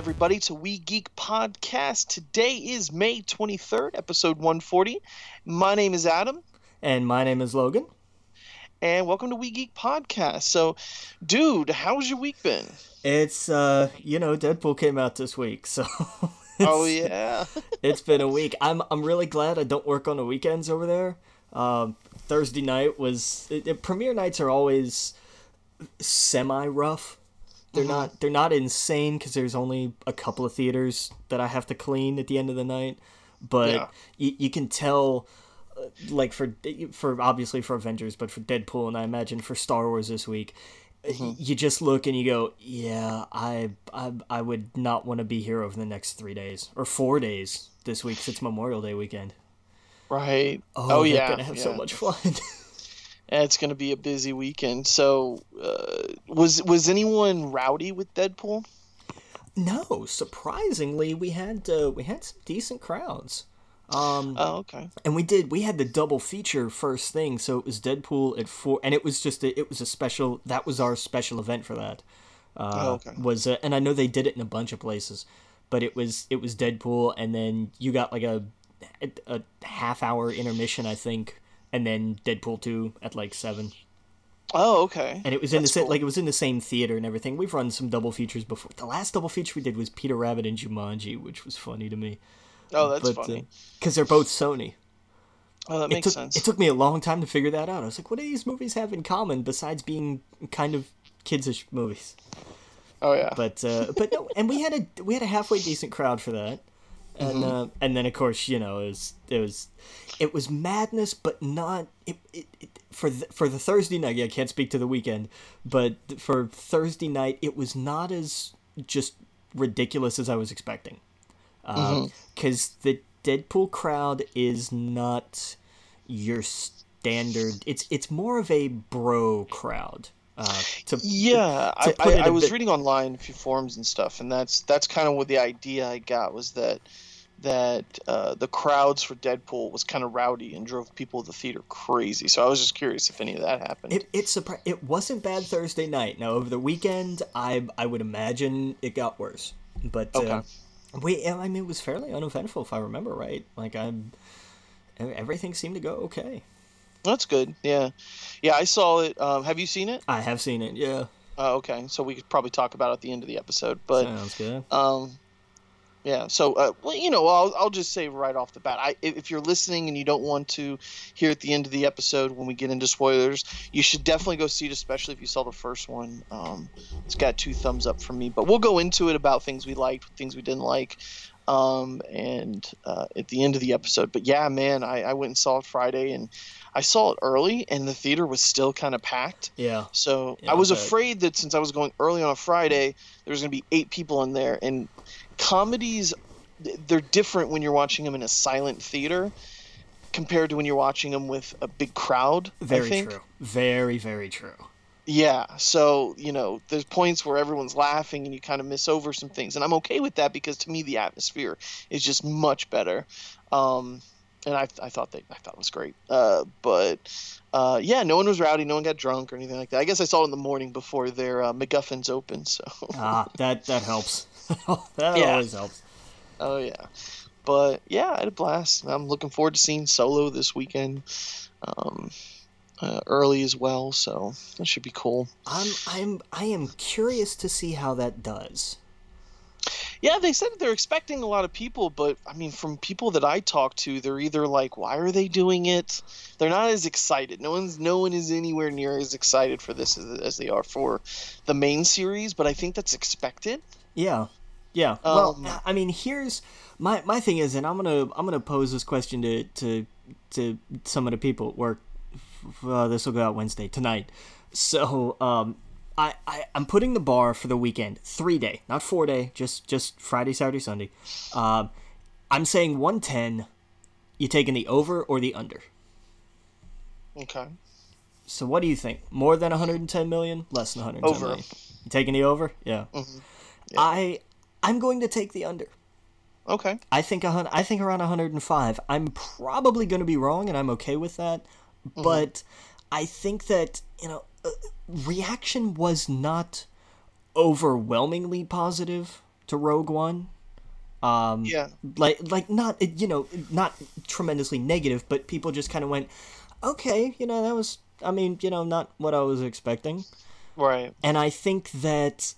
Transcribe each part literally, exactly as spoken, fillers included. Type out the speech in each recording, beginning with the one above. Everybody to We Geek Podcast. Today is May twenty-third, episode one forty. My name is Adam. And my name is Logan. And welcome to We Geek Podcast. So, dude, how's your week been? It's, uh, you know, Deadpool came out this week, so... Oh, yeah. It's been a week. I'm I'm really glad I don't work on the weekends over there. Um, Thursday night was... It, it, premiere nights are always semi-rough. They're mm-hmm. not they're not insane because there's only a couple of theaters that I have to clean at the end of the night, but yeah. you, you can tell, uh, like for for obviously for Avengers, but for Deadpool and I imagine for Star Wars this week, mm-hmm. you just look and you go, yeah, I I I would not want to be here over the next three days or four days this week. It's Memorial Day weekend, right? Oh, oh yeah, gonna have yeah. so much fun. It's going to be a busy weekend. So, uh, was was anyone rowdy with Deadpool? No, surprisingly, we had uh, we had some decent crowds. Um, oh, okay. And we did we had the double feature first thing, so it was Deadpool at four, and it was just a, it was a special that was our special event for that. Uh, oh, okay. Was a, and I know they did it in a bunch of places, but it was it was Deadpool, and then you got like a a half hour intermission, I think. And then Deadpool two at like seven. Oh, okay. And it was in That's the sa- cool. like it was in the same theater and everything. We've run some double features before. The last double feature we did was Peter Rabbit and Jumanji, which was funny to me. Oh, that's but, funny. Because uh, they're both Sony. Oh, that it makes took, sense. It took me a long time to figure that out. I was like, what do these movies have in common besides being kind of kidsish movies? Oh yeah. But uh, but no, and we had a we had a halfway decent crowd for that. And uh, and then of course you know it was it was it was madness, but not it, it, it for the, for the Thursday night. Yeah, I can't speak to the weekend, but for Thursday night it was not as just ridiculous as I was expecting, um, because mm-hmm. the Deadpool crowd is not your standard. It's it's more of a bro crowd. Uh, to, yeah, to, to I, I, I was bit... reading online a few forums and stuff, and that's that's kind of what the idea I got was that. that uh, the crowds for Deadpool was kind of rowdy and drove people to the theater crazy. So I was just curious if any of that happened. It it, surpri- it wasn't bad Thursday night. Now, over the weekend, I I would imagine it got worse. But okay. uh, we, I mean, it was fairly uneventful, if I remember right. Like, I'm, everything seemed to go okay. That's good, yeah. Yeah, I saw it. Um, have you seen it? I have seen it, yeah. Uh, okay, so we could probably talk about it at the end of the episode. But, sounds good. Um, Yeah, so, uh, well, you know, I'll I'll just say right off the bat, I, if you're listening and you don't want to hear at the end of the episode when we get into spoilers, you should definitely go see it, especially if you saw the first one. Um, it's got two thumbs up from me, but we'll go into it about things we liked, things we didn't like, um, and uh, at the end of the episode. But yeah, man, I, I went and saw it Friday, and I saw it early, and the theater was still kind of packed. Yeah. So yeah, I was but... afraid that since I was going early on a Friday, there was going to be eight people in there, and... Comedies, they're different when you're watching them in a silent theater compared to when you're watching them with a big crowd. Very I think. true. Very, very true. Yeah. So, you know, there's points where everyone's laughing and you kind of miss over some things. And I'm okay with that because to me the atmosphere is just much better. Um, and I, I thought they, I thought it was great. Uh, but uh, yeah, no one was rowdy. No one got drunk or anything like that. I guess I saw it in the morning before their uh, MacGuffins opened. So ah, that that helps. that yeah. always helps. Oh yeah, but yeah, I had a blast. I'm looking forward to seeing Solo this weekend, um, uh, early as well. So that should be cool. I'm I'm I am curious to see how that does. Yeah, they said that they're expecting a lot of people, but I mean, from people that I talk to, they're either like, "Why are they doing it?" They're not as excited. No one's, no one is anywhere near as excited for this as, as they are for the main series. But I think that's expected. Yeah. Yeah. Um, well, I mean, here's my, my thing is, and I'm going to I'm going to pose this question to to to some of the people at work. Uh, this will go out Wednesday tonight. So um, I, I, I'm putting the bar for the weekend, three day, not four day, just just Friday, Saturday, Sunday. Um, I'm saying one ten. You taking the over or the under? Okay. So what do you think? More than one hundred ten million? Less than one hundred ten over. Million? You taking the over? Yeah. Mm-hmm. Yeah. I, I'm going to take the under. Okay. I think a hundred. I think around one hundred five. I'm probably going to be wrong, and I'm okay with that. Mm-hmm. But I think that, you know, uh, reaction was not overwhelmingly positive to Rogue One. Um, yeah. Like, like not, you know, not tremendously negative, but people just kind of went, okay, you know, that was, I mean, you know, not what I was expecting. Right. And I think that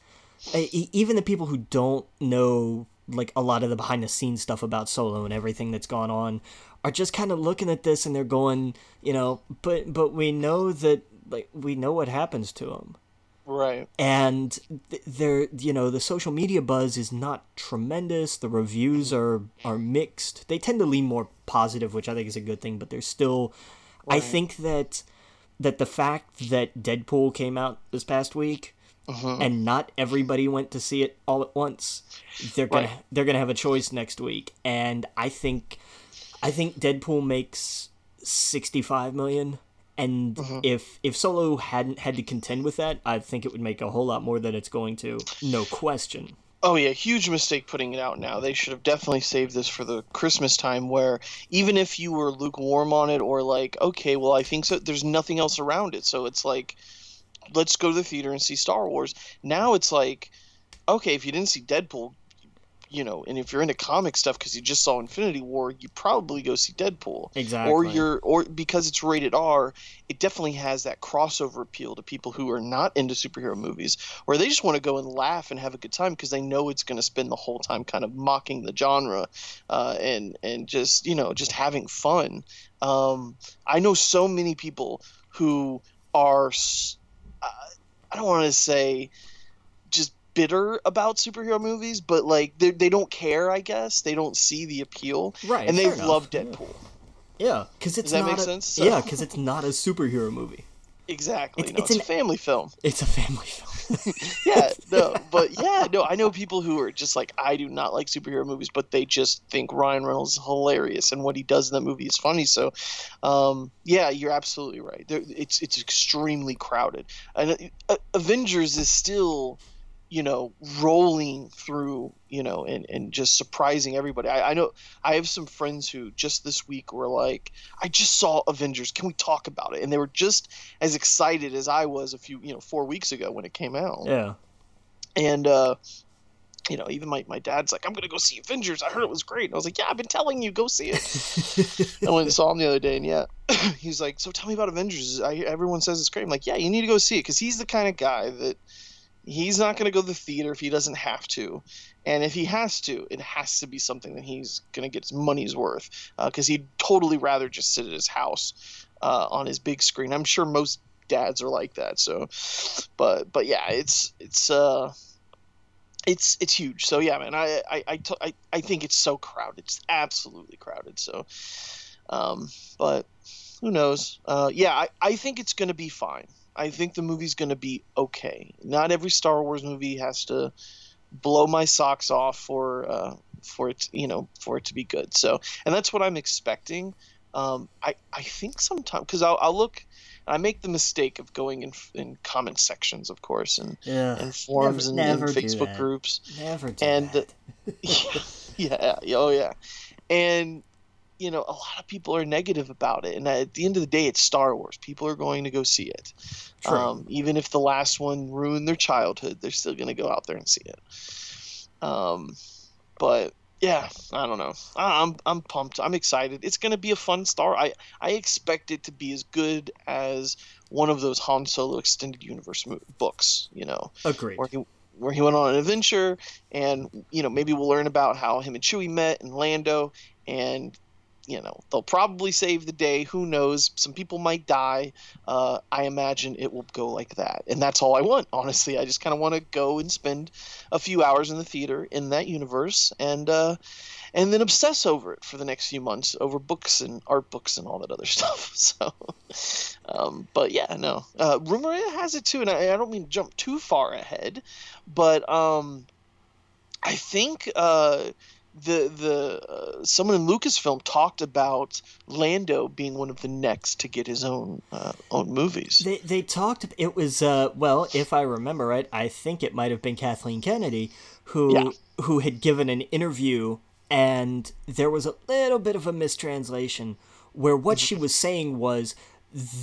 uh, even the people who don't know, like, a lot of the behind-the-scenes stuff about Solo and everything that's gone on are just kind of looking at this and they're going, you know, but but we know that, like, we know what happens to him. Right. And th- they're, you know, the social media buzz is not tremendous. The reviews are, are mixed. They tend to lean more positive, which I think is a good thing, but they're still... Right. I think that that the fact that Deadpool came out this past week... Uh-huh. And not everybody went to see it all at once. They're gonna right. they're gonna have a choice next week, and I think I think Deadpool makes sixty-five million. And uh-huh. if if Solo hadn't had to contend with that, I think it would make a whole lot more than it's going to. No question. Oh yeah, huge mistake putting it out now. They should have definitely saved this for the Christmas time, where even if you were lukewarm on it or like, okay, well I think so, there's nothing else around it, so it's like, let's go to the theater and see Star Wars. Now it's like, okay, if you didn't see Deadpool, you know, and if you're into comic stuff because you just saw Infinity War, you probably go see Deadpool. Exactly. Or you're, or because it's rated R, it definitely has that crossover appeal to people who are not into superhero movies, or they just want to go and laugh and have a good time because they know it's going to spend the whole time kind of mocking the genre, uh, and and just, you know, just having fun. Um, I know so many people who are. S- Uh, I don't want to say just bitter about superhero movies, but like they they don't care, I guess. They don't see the appeal. Right. And they've loved Deadpool. Yeah. Because it's Does that not make a, sense? So. Yeah, because it's not a superhero movie. Exactly. It's, no, it's, it's an, a family film. It's a family film. Yeah. No, but yeah, no, I know people who are just like, I do not like superhero movies, but they just think Ryan Reynolds is hilarious and what he does in that movie is funny. So, um, yeah, you're absolutely right. There, it's it's extremely crowded, and uh, Avengers is still, you know, rolling through, you know, and, and just surprising everybody. I, I know I have some friends who just this week were like, I just saw Avengers. Can we talk about it? And they were just as excited as I was a few, you know, four weeks ago when it came out. Yeah. And, uh, you know, even my, my dad's like, I'm going to go see Avengers. I heard it was great. And I was like, yeah, I've been telling you, go see it. I went and saw him the other day, and yeah, he's like, so tell me about Avengers. I, everyone says it's great. I'm like, yeah, you need to go see it, because he's the kind of guy that, he's not going to go to the theater if he doesn't have to. And if he has to, it has to be something that he's going to get his money's worth, because uh, he'd totally rather just sit at his house uh, on his big screen. I'm sure most dads are like that. So, but but yeah, it's it's uh, it's it's huge. So yeah, man, I I, I, t- I I think it's so crowded. It's absolutely crowded. So, um, but who knows? Uh, yeah, I, I think it's going to be fine. I think the movie's going to be okay. Not every Star Wars movie has to blow my socks off for uh, for it, you know, for it to be good. So, and that's what I'm expecting. Um, I I think sometimes, because I'll, I'll look, I make the mistake of going in in comment sections, of course, and yeah. and forums never, and, never and Facebook groups. Never do and, that. yeah, yeah, oh yeah, and. You know, a lot of people are negative about it, and at the end of the day, it's Star Wars. People are going to go see it. True. Um, even if the last one ruined their childhood, they're still going to go out there and see it. Um, but yeah, I don't know. I'm I'm pumped. I'm excited. It's going to be a fun Star. I I expect it to be as good as one of those Han Solo extended universe mo- books. You know, agreed. Where he, where he went on an adventure, and you know, maybe we'll learn about how him and Chewie met, and Lando, and you know, they'll probably save the day. Who knows? Some people might die. Uh, I imagine it will go like that. And that's all I want, honestly. I just kind of want to go and spend a few hours in the theater in that universe and uh, and then obsess over it for the next few months, over books and art books and all that other stuff. So, um, but yeah, no. Uh, rumor has it too, and I, I don't mean to jump too far ahead, but um, I think... Uh, The the uh, someone in Lucasfilm talked about Lando being one of the next to get his own uh, own movies. They they talked. It was uh, well, if I remember right, I think it might have been Kathleen Kennedy who yeah. who had given an interview, and there was a little bit of a mistranslation where what she was saying was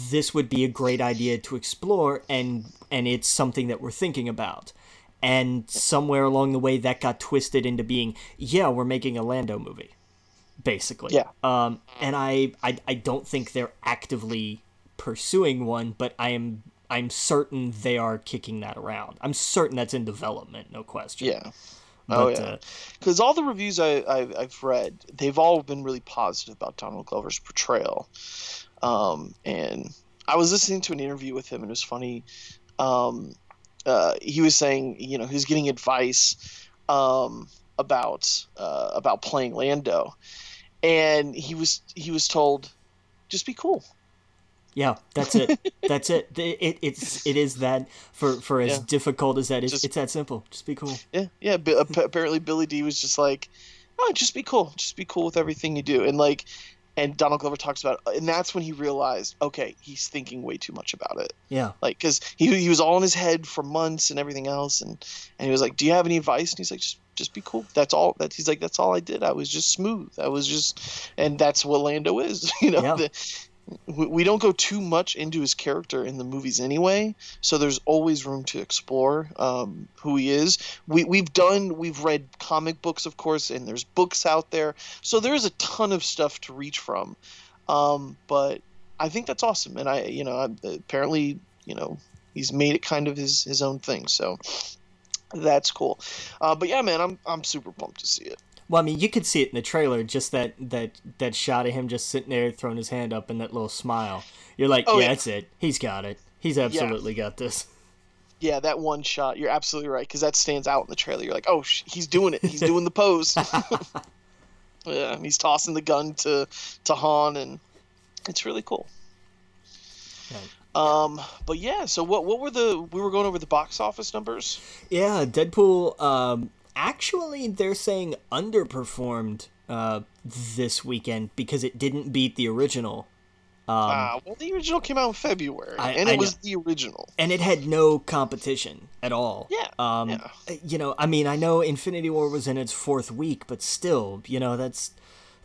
this would be a great idea to explore, and and it's something that we're thinking about. And somewhere along the way, that got twisted into being, yeah, we're making a Lando movie, basically. Yeah. Um, and I, I, I don't think they're actively pursuing one, but I am, I'm certain they are kicking that around. I'm certain that's in development, no question. Yeah. But, oh yeah, because uh, all the reviews I, I, I've read, they've all been really positive about Donald Glover's portrayal. Um, and I was listening to an interview with him, and it was funny. Um, Uh, he was saying, you know, he's getting advice um, about uh, about playing Lando, and he was he was told, just be cool. Yeah, that's it. That's it. It, it. It's it is that for for as yeah. difficult as that is, just, it's that simple. Just be cool. Yeah, yeah. B- apparently, Billy D was just like, oh, just be cool. Just be cool with everything you do, and like, and Donald Glover talks about it, and that's when he realized, okay, he's thinking way too much about it. Yeah. Like, because he he was all in his head for months and everything else, and, and he was like, do you have any advice? And he's like, just just be cool. That's all. That he's like, that's all I did. I was just smooth. I was just, and that's what Lando is. You know, yeah. the, we, we don't go too much into his character in the movies anyway, so there's always room to explore um, who he is. We we've done we've read comic books, of course, and there's books out there, so there's a ton of stuff to reach from. Um, but I think that's awesome, and I you know I'm, apparently you know he's made it kind of his, his own thing, so that's cool. Uh, but yeah, man, I'm I'm super pumped to see it. Well, I mean, you could see it in the trailer, just that, that, that shot of him just sitting there throwing his hand up and that little smile. You're like, oh, yeah, yeah, that's it. He's got it. He's absolutely yeah. got this. Yeah, that one shot. You're absolutely right, because that stands out in the trailer. You're like, oh, sh- he's doing it. He's doing the pose. Yeah, and he's tossing the gun to, to Han, and it's really cool. Right. Um, but yeah, so what what were the – we were going over the box office numbers? Yeah, Deadpool um, – actually, they're saying underperformed uh, this weekend because it didn't beat the original. Um, ah, well, the original came out in February, I, and it was the original. And it had no competition at all. Yeah, um, yeah. You know, I mean, I know Infinity War was in its fourth week, but still, you know, that's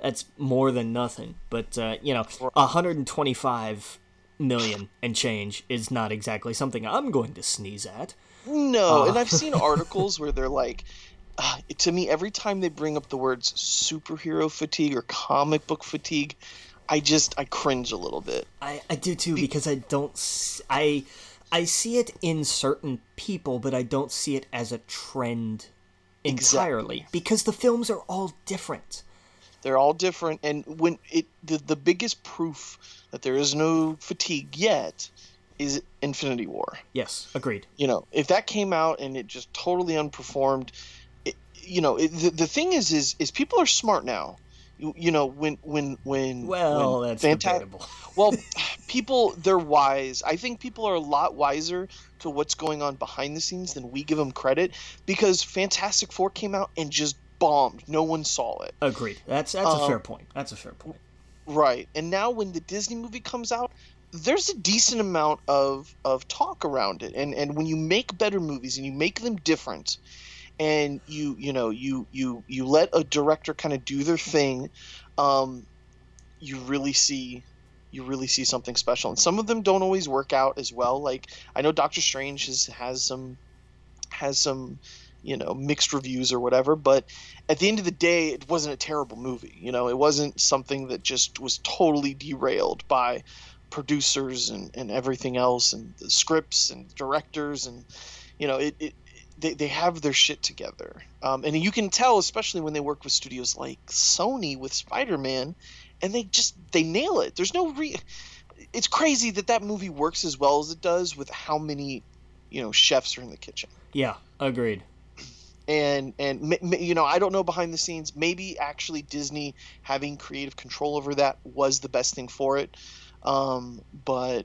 that's more than nothing. But, uh, you know, one hundred twenty-five million and change is not exactly something I'm going to sneeze at. No, uh. and I've seen articles where they're like... Uh, to me, every time they bring up the words superhero fatigue or comic book fatigue, I just I cringe a little bit. I, I do too, because I don't I I see it in certain people, but I don't see it as a trend entirely. Exactly. Because the films are all different. They're all different, and when it the, the biggest proof that there is no fatigue yet is Infinity War. Yes, agreed. You know, if that came out and it just totally unperformed. You know, the the thing is, is, is people are smart now. You, you know, when when when well, when that's Fanta- debatable. Well, people they're wise. I think people are a lot wiser to what's going on behind the scenes than we give them credit. Because Fantastic Four came out and just bombed. No one saw it. Agreed. That's that's um, a fair point. That's a fair point. Right. And now when the Disney movie comes out, there's a decent amount of of talk around it. And and when you make better movies and you make them different. And you, you know, you, you, you let a director kind of do their thing. Um, you really see, you really see something special. And some of them don't always work out as well. Like I know Doctor Strange has, has some, has some, you know, mixed reviews or whatever. But at the end of the day, it wasn't a terrible movie. You know, it wasn't something that just was totally derailed by producers and, and everything else and the scripts and directors and, you know, it, it They they have their shit together. Um, and you can tell, especially when they work with studios like Sony with Spider-Man, and they just they nail it. There's no re. It's crazy that that movie works as well as it does with how many, you know, chefs are in the kitchen. Yeah, agreed. And, and you know, I don't know behind the scenes. Maybe actually Disney having creative control over that was the best thing for it. Um, but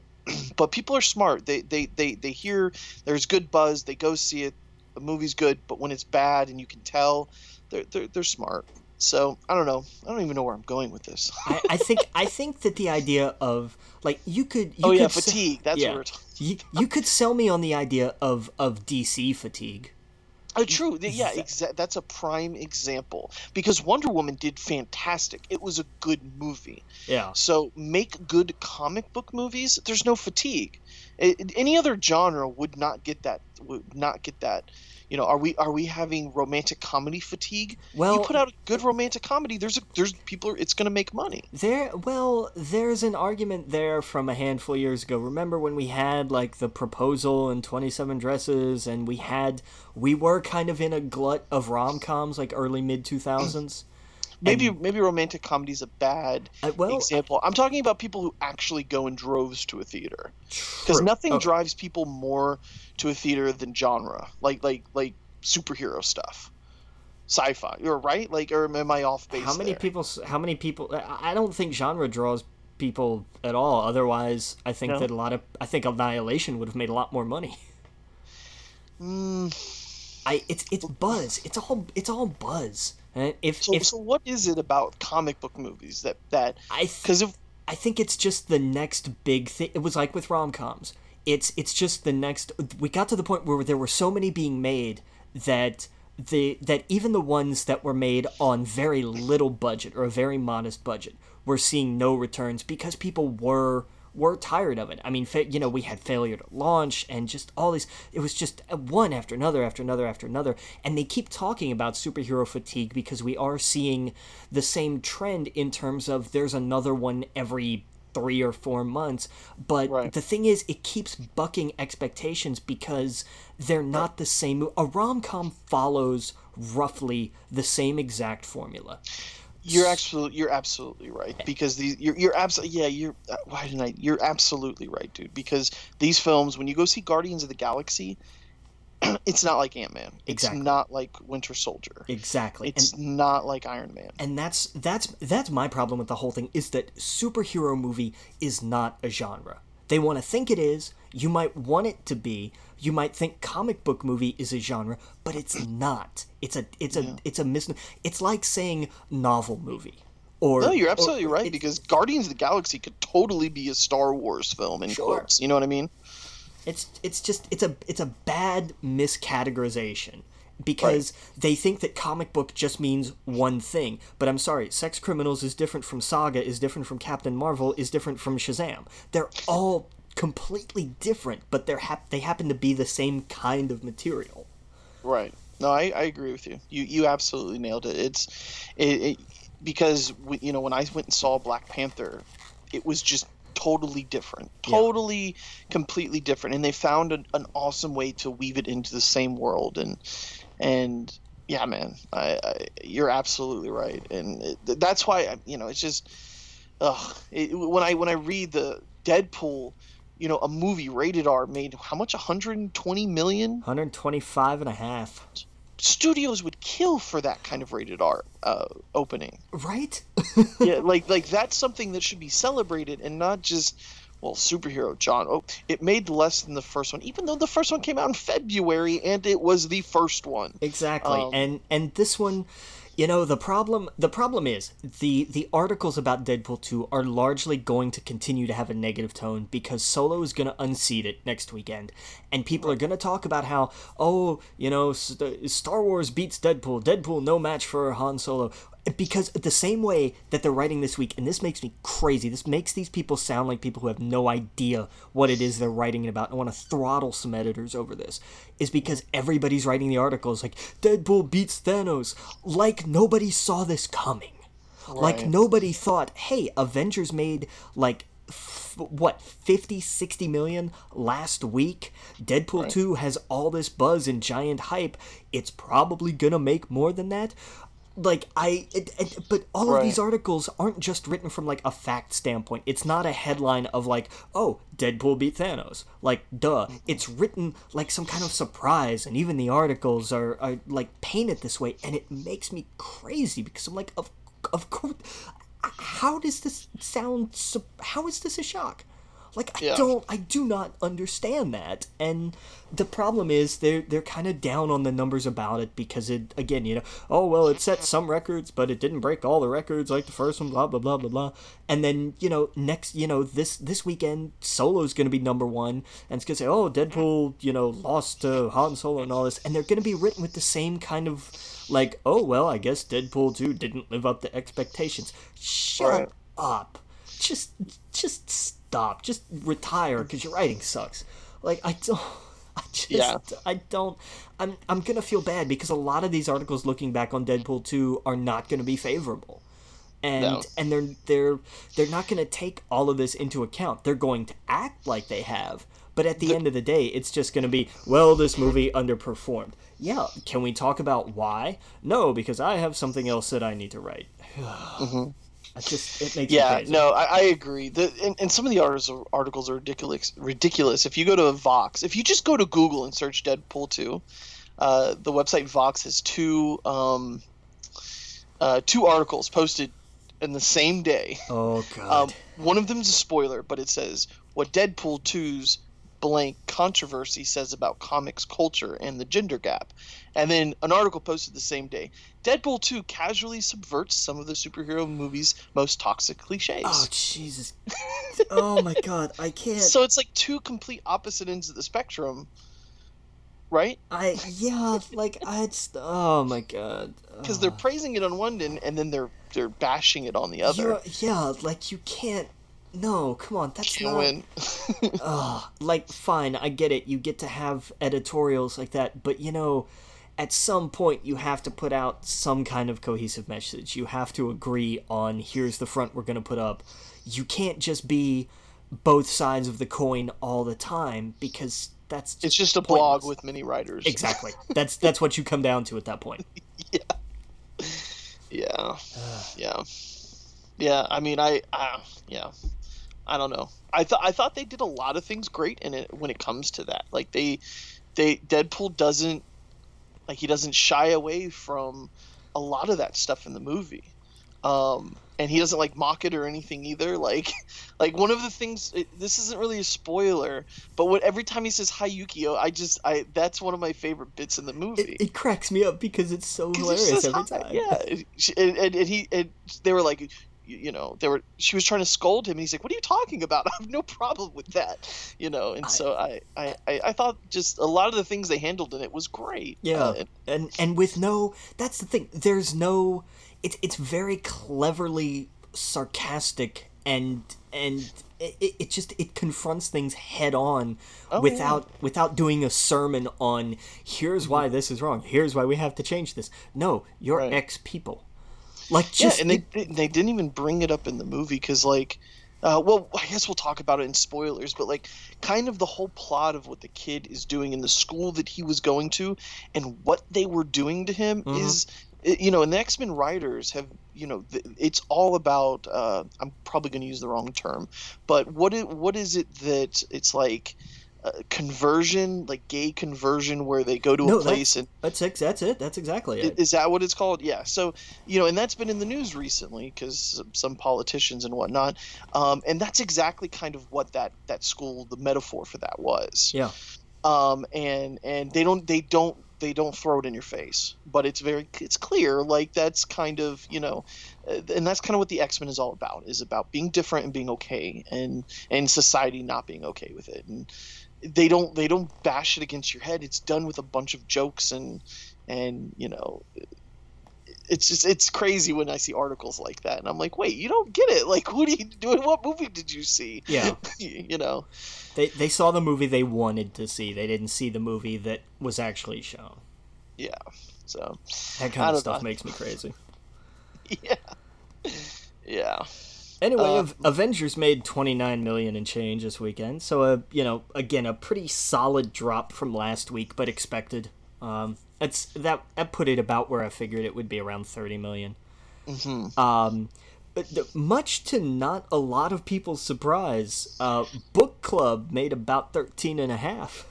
but people are smart. They, they, they, they hear there's good buzz. They go see it. The movie's good. But when it's bad and you can tell, they're, they're, they're smart. So I don't know. I don't even know where I'm going with this. I, I think I think that the idea of like you could you oh could yeah fatigue se- that's yeah. what we're talking you, about. You could sell me on the idea of of D C fatigue. Oh, true. Yeah, exa- that's a prime example because Wonder Woman did fantastic. It was a good movie. Yeah. So make good comic book movies. There's no fatigue. It, any other genre would not get that. Would not get that. You know, are we are we having romantic comedy fatigue? Well, you put out a good romantic comedy. There's a, there's people. It's going to make money. There, well, there's an argument there from a handful of years ago. Remember when we had like The Proposal and twenty-seven Dresses, and we had we were kind of in a glut of rom-coms, like early mid two thousands. Maybe and, maybe romantic comedy is a bad uh, well, example. I'm talking about people who actually go in droves to a theater, because nothing okay. drives people more to a theater than genre, like like like superhero stuff, sci-fi. You're right. Like, or am I off base? How many there? people? How many people? I don't think genre draws people at all. Otherwise, I think no. that a lot of I think Annihilation would have made a lot more money. Mm. I it's it's buzz. It's all it's all buzz. And if, so, if, so what is it about comic book movies that that I because th- I think it's just the next big thing. It was like with rom-coms. It's it's just the next. We got to the point where there were so many being made that the that even the ones that were made on very little budget or a very modest budget were seeing no returns because people were were tired of it. I mean, fa- you know, we had Failure to Launch and just all these. It was just one after another, after another, after another. And they keep talking about superhero fatigue because we are seeing the same trend in terms of there's another one every three or four months. But right. the thing is, it keeps bucking expectations because they're not the same. A rom-com follows roughly the same exact formula. You're absolutely you're absolutely right because these you're you're absolutely yeah you're why didn't I you're absolutely right, dude, because these films, when you go see Guardians of the Galaxy, it's not like Ant-Man. Exactly. It's not like Winter Soldier. Exactly. It's and, not like Iron Man. And that's that's that's my problem with the whole thing is that superhero movie is not a genre. They want to think it is. You might want it to be. You might think comic book movie is a genre, but it's not. It's a it's a yeah. it's a mis. It's like saying novel movie. Or no, you're absolutely or, right because Guardians of the Galaxy could totally be a Star Wars film in sure. quotes. You know what I mean? It's it's just it's a it's a bad miscategorization because right. they think that comic book just means one thing. But I'm sorry, Sex Criminals is different from Saga, is different from Captain Marvel, is different from Shazam. They're all completely different, but they're hap- they happen to be the same kind of material. Right. No, I, I agree with you. You you absolutely nailed it. It's it, it because we, you know when I went and saw Black Panther, it was just totally different, totally yeah. completely different, and they found an, an awesome way to weave it into the same world. And and yeah, man, I, I you're absolutely right, and it, that's why I, you know it's just ugh, it, when I when I read the Deadpool. You know, a movie rated R made how much? one hundred twenty million? one hundred twenty-five and a half. Studios would kill for that kind of rated R uh, opening. Right? yeah, like like that's something that should be celebrated and not just, well, superhero genre. Oh, it made less than the first one, even though the first one came out in February and it was the first one. Exactly. Um, and and this one, you know, the problem the problem is the, the articles about Deadpool two are largely going to continue to have a negative tone because Solo is going to unseat it next weekend. And people are going to talk about how, oh, you know, Star Wars beats Deadpool. Deadpool, no match for Han Solo. Because the same way that they're writing this week, and this makes me crazy, this makes these people sound like people who have no idea what it is they're writing about. I want to throttle some editors over this. Is because everybody's writing the articles like, Deadpool beats Thanos. Like, nobody saw this coming. Right. Like, nobody thought, hey, Avengers made, like, f- what, fifty, sixty million last week? Deadpool right. two has all this buzz and giant hype. It's probably going to make more than that. like I, it, it, but all right. of these articles aren't just written from like a fact standpoint. It's not a headline of like, oh, Deadpool beat Thanos. Like, duh. It's written like some kind of surprise, and even the articles are, are like painted this way, and it makes me crazy because I'm like, of, of course. How does this sound? How is this a shock? Like, I yeah. don't, I do not understand that. And the problem is they're, they're kind of down on the numbers about it because it, again, you know, oh, well, it set some records, but it didn't break all the records like the first one, blah, blah, blah, blah, blah. And then, you know, next, you know, this, this weekend, Solo's going to be number one. And it's going to say, oh, Deadpool, you know, lost to Han Solo and all this. And they're going to be written with the same kind of, like, oh, well, I guess Deadpool two didn't live up to expectations. Shut right. up. Just, just stop. Just retire because your writing sucks. Like, I don't, I just, yeah. I don't, I'm, I'm going to feel bad because a lot of these articles looking back on Deadpool two are not going to be favorable. And, no. and they're, they're, they're not going to take all of this into account. They're going to act like they have, but at the, the end of the day, it's just going to be, well, this movie underperformed. Yeah. Can we talk about why? No, because I have something else that I need to write. mm-hmm. It just, it makes yeah, no, I, I agree. The, and, and some of the articles, articles are ridiculous. Ridiculous. If you go to Vox, if you just go to Google and search Deadpool two, uh, the website Vox has two um, uh, two articles posted in the same day. Oh, God. Um, one of them is a spoiler, but it says, what Deadpool two's blank controversy says about comics culture and the gender gap. And then an article posted the same day, Deadpool two casually subverts some of the superhero movies' most toxic cliches. Oh, Jesus. Oh my God, I can't. So it's like two complete opposite ends of the spectrum, right? I yeah, like I just, oh my God. Because uh, they're praising it on one end and then they're they're bashing it on the other. Yeah, like you can't. No, come on, that's Can't not... win. uh, like, fine, I get it. You get to have editorials like that, but, you know, at some point you have to put out some kind of cohesive message. You have to agree on, here's the front we're going to put up. You can't just be both sides of the coin all the time, because that's just It's just a pointless. blog with many writers. Exactly. that's that's what you come down to at that point. Yeah. Yeah. Uh. Yeah. Yeah, I mean, I... I yeah. I don't know. I thought I thought they did a lot of things great in it when it comes to that. Like they, they Deadpool doesn't like he doesn't shy away from a lot of that stuff in the movie, um, and he doesn't like mock it or anything either. Like like one of the things it, this isn't really a spoiler, but what every time he says hi Yukio, I just I that's one of my favorite bits in the movie. It, it cracks me up because it's so hilarious says, every time. Yeah, and, and, and he and they were like. You know, they were. She was trying to scold him, and he's like, "What are you talking about? I have no problem with that." You know, and I, so I, I, I thought just a lot of the things they handled in it was great. Yeah, uh, and and with no, that's the thing. There's no. It's it's very cleverly sarcastic, and and it it just it confronts things head on, oh, without yeah. without doing a sermon on here's why this is wrong. Here's why we have to change this. No, you're right. ex people. Like just, yeah, and they it, they didn't even bring it up in the movie because, like, uh, well, I guess we'll talk about it in spoilers, but, like, kind of the whole plot of what the kid is doing in the school that he was going to and what they were doing to him mm-hmm. is, you know, and the X-Men writers have, you know, it's all about, uh, I'm probably going to use the wrong term, but what it, what is it that it's like uh, conversion, like gay conversion where they go to no, a place and... That's it, that's it, that's exactly it. Is that what it's called? Yeah. So, you know, and that's been in the news recently because some politicians and whatnot. Um, and that's exactly kind of what that, that school, the metaphor for that was. Yeah. Um, and, and they don't, they don't, they don't throw it in your face, but it's very, it's clear. Like that's kind of, you know, and that's kind of what the X-Men is all about, is about being different and being okay and, and society not being okay with it. And, they don't they don't bash it against your head. It's done with a bunch of jokes and and you know it's just it's crazy when I see articles like that and I'm like, wait, you don't get it. Like, what are you doing? What movie did you see? Yeah. You know, they they saw the movie they wanted to see. They didn't see the movie that was actually shown. Yeah. So that kind of stuff know. makes me crazy. Yeah. Yeah. Anyway, uh, Avengers made twenty-nine million dollars and change this weekend, so, a, you know, again, a pretty solid drop from last week, but expected. Um, It's that I put it about where I figured it would be, around thirty million. Mm-hmm. Um, but much to not a lot of people's surprise, uh, Book Club made about thirteen and a half.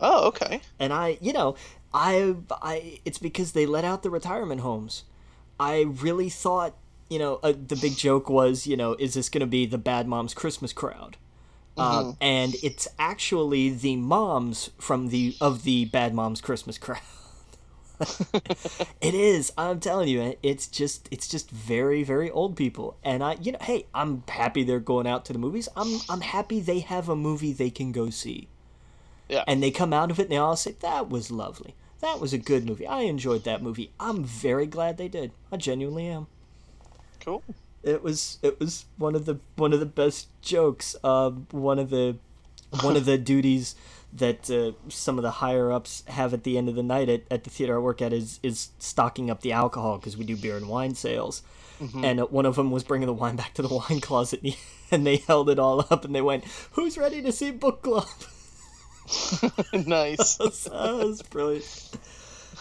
Oh, okay. And I, you know, I, I, it's because they let out the retirement homes. I really thought, you know, uh, the big joke was, you know, is this going to be the Bad Moms Christmas crowd? Mm-hmm. Uh, and it's actually the moms from the of the Bad Moms Christmas crowd. It is. I'm telling you, it's just it's just very, very old people. And I, you know, hey, I'm happy they're going out to the movies. I'm I'm happy they have a movie they can go see. Yeah. And they come out of it and they all say, that was lovely. That was a good movie. I enjoyed that movie. I'm very glad they did. I genuinely am. Cool. It was it was one of the one of the best jokes. Uh, one of the one of the duties that uh, some of the higher ups have at the end of the night at, at the theater I work at is is stocking up the alcohol, because we do beer and wine sales. Mm-hmm. And one of them was bringing the wine back to the wine closet, and, he, and they held it all up and they went, "Who's ready to see Book Club?" Nice. That was, that was brilliant.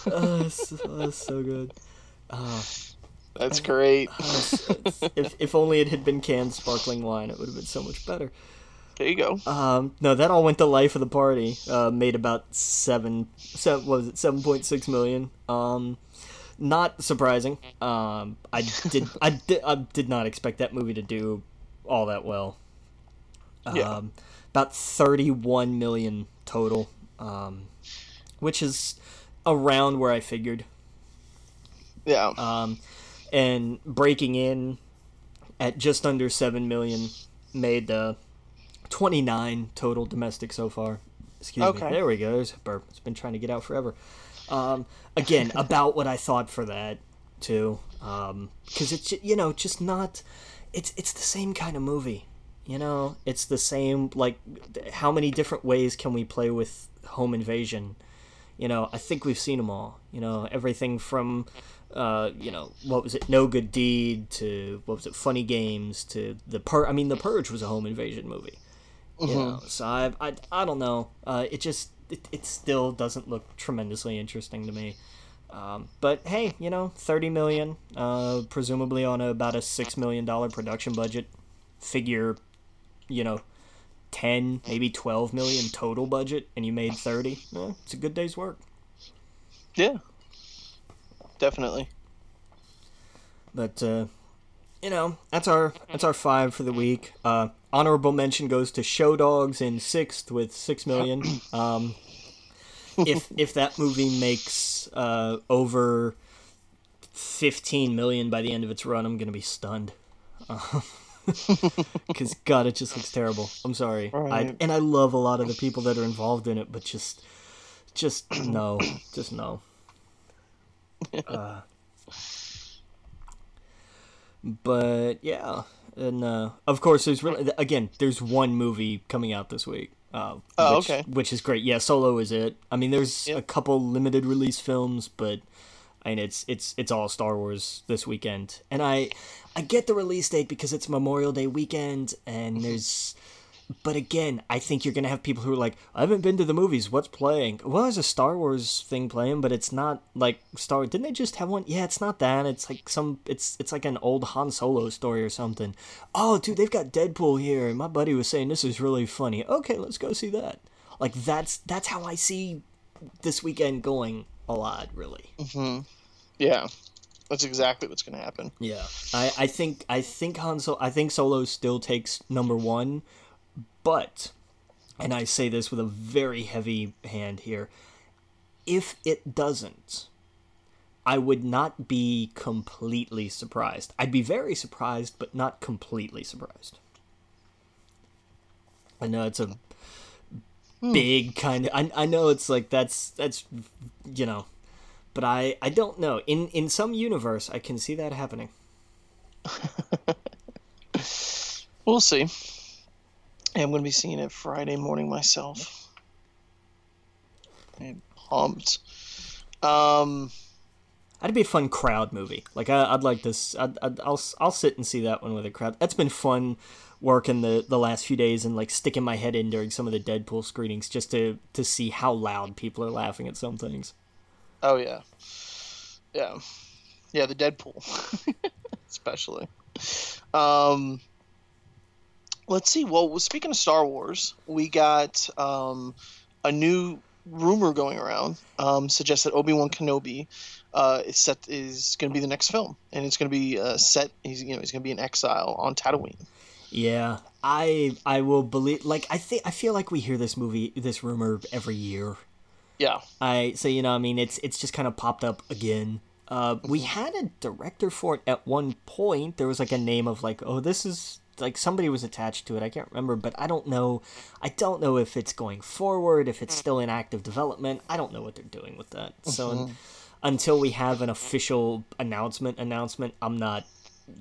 Oh, that was, that was so good. Uh, That's great. if if only it had been canned sparkling wine, it would have been so much better. There you go. Um, no, that all went to life of the party. Uh, made about seven, seven what was it, seven point six million. Um, not surprising. Um, I did, I did, I did not expect that movie to do all that well. Um, yeah. About thirty-one million total, um, which is around where I figured. Yeah. Um. And breaking in at just under seven million made uh, twenty-nine total domestic so far. Excuse okay. me. There we go. There's a burp. It's been trying to get out forever. Um, again, about what I thought for that, too. Because um, it's, you know, just not... It's it's the same kind of movie, you know? It's the same, like, how many different ways can we play with home invasion? You know, I think we've seen them all. You know, everything from... Uh, you know, what was it? No Good Deed to what was it? Funny Games to the Purge. I mean, the Purge was a home invasion movie. You mm-hmm. know, so I, I, I don't know. Uh, it just, it, it still doesn't look tremendously interesting to me. Um, but hey, you know, thirty million, uh, presumably on a, about a six million dollar production budget. Figure, you know, ten, maybe twelve million total budget, and you made thirty. Eh, it's a good day's work. Yeah. Definitely. But, uh, you know, that's our that's our five for the week. Uh, honorable mention goes to Show Dogs in sixth with six million. Um, if if that movie makes uh, over fifteen million by the end of its run, I'm gonna be stunned. Because uh, God, it just looks terrible. I'm sorry. Right. I, and I love a lot of the people that are involved in it, but just just no, just no. uh, but yeah, and uh, of course there's really again there's one movie coming out this week, uh, oh, which, okay. which is great. Yeah, Solo is it. I mean, there's yep. a couple limited release films, but I mean it's it's it's all Star Wars this weekend, and I I get the release date because it's Memorial Day weekend, and there's. But again, I think you're going to have people who are like, I haven't been to the movies. What's playing? Well, there's a Star Wars thing playing, but it's not like Star Wars. Didn't they just have one? Yeah, it's not that. It's like some. It's it's like an old Han Solo story or something. Oh, dude, they've got Deadpool here. And my buddy was saying this is really funny. Okay, let's go see that. Like, that's that's how I see this weekend going a lot, really. Mm-hmm. Yeah. That's exactly what's going to happen. Yeah. I, I think I think Han Solo, I think Solo still takes number one. But, and I say this with a very heavy hand here, if it doesn't, I would not be completely surprised. I'd be very surprised, but not completely surprised. I know it's a big kind of... I, I know it's like, that's, that's you know, but I, I don't know. In, in some universe, I can see that happening. We'll see. I'm going to be seeing it Friday morning myself. I'm pumped. Um, That'd be a fun crowd movie. Like I, I'd like this. I'd, I'd, I'll I'll sit and see that one with a crowd. That's been fun working the, the last few days and like sticking my head in during some of the Deadpool screenings just to, to see how loud people are laughing at some things. Oh yeah, yeah, yeah. The Deadpool, especially. Um, let's see. Well, speaking of Star Wars, we got um, a new rumor going around um, suggests that Obi-Wan Kenobi uh, is set is going to be the next film, and it's going to be uh, set. He's you know he's going to be in exile on Tatooine. Yeah, I I will believe. Like I think I feel like we hear this movie this rumor every year. Yeah. I so you know I mean it's it's just kind of popped up again. Uh, we had a director for it at one point. There was like a name of like oh this is like somebody was attached to it. I can't remember, but I don't know. I don't know if it's going forward, if it's still in active development. I don't know what they're doing with that. Mm-hmm. So un- until we have an official announcement, announcement, I'm not.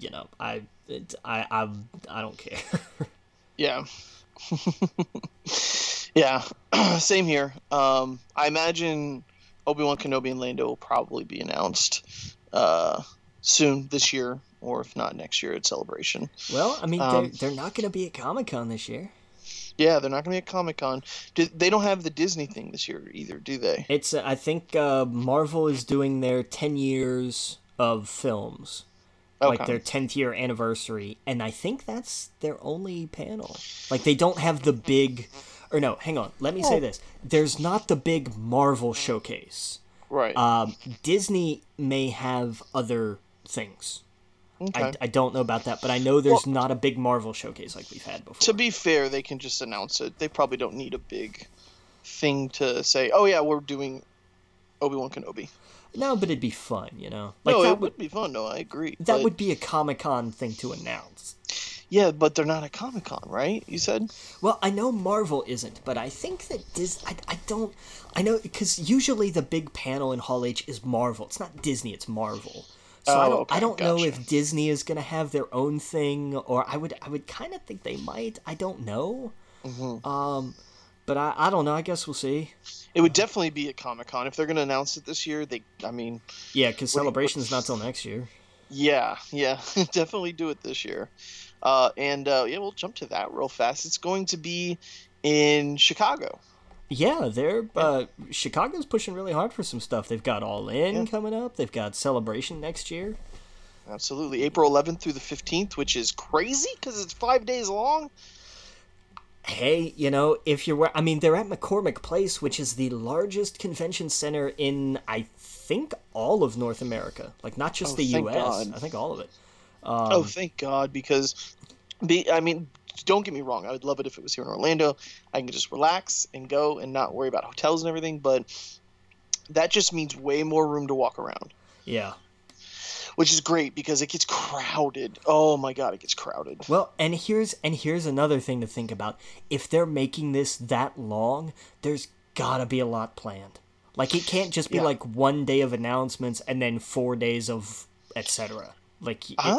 You know I it, I I I don't care. Yeah. Yeah, same here. Um, I imagine Obi-Wan Kenobi and Lando will probably be announced uh, soon this year, or if not next year at Celebration. Well, I mean, um, they're, they're not going to be at Comic-Con this year. Yeah, they're not going to be at Comic-Con. Do, they don't have the Disney thing this year either, do they? It's uh, I think uh, Marvel is doing their ten years of films. Okay. Like their tenth year anniversary, and I think that's their only panel. Like they don't have the big... Or no, hang on. Let me say this. There's not the big Marvel showcase. Right. Um, Disney may have other things. Okay. I, I don't know about that, but I know there's well, not a big Marvel showcase like we've had before. To be fair, they can just announce it. They probably don't need a big thing to say, oh yeah, we're doing Obi-Wan Kenobi. No, but it'd be fun, you know? Like, no, that it would, would be fun. No, I agree. That but... would be a Comic-Con thing to announce. Yeah, but they're not at Comic-Con, right? You said? Well, I know Marvel isn't, but I think that Disney... I, I don't... I know... Because usually the big panel in Hall H is Marvel. It's not Disney, it's Marvel. So oh, I don't, okay, I don't gotcha. know if Disney is going to have their own thing, or I would I would kind of think they might. I don't know. Mm-hmm. Um, but I, I don't know. I guess we'll see. It would definitely be at Comic-Con. If they're going to announce it this year, they... I mean... Yeah, because Celebration's what, not till next year. Yeah, yeah. Definitely do it this year. Uh, and, uh, yeah, we'll jump to that real fast. It's going to be in Chicago. Yeah, they're, uh, Chicago's pushing really hard for some stuff. They've got All In yeah. coming up. They've got Celebration next year. Absolutely. April eleventh through the fifteenth, which is crazy because it's five days long. Hey, you know, if you're, I mean, they're at McCormick Place, which is the largest convention center in, I think, all of North America. Like, not just oh, the U S. God. I think all of it. Um, oh, thank God, because, be, I mean, don't get me wrong. I would love it if it was here in Orlando. I can just relax and go and not worry about hotels and everything, but that just means way more room to walk around. Yeah. Which is great, because it gets crowded. Oh, my God, it gets crowded. Well, and here's and here's another thing to think about. If they're making this that long, there's got to be a lot planned. Like, it can't just be, yeah. like, one day of announcements and then four days of et cetera. Like, it, uh,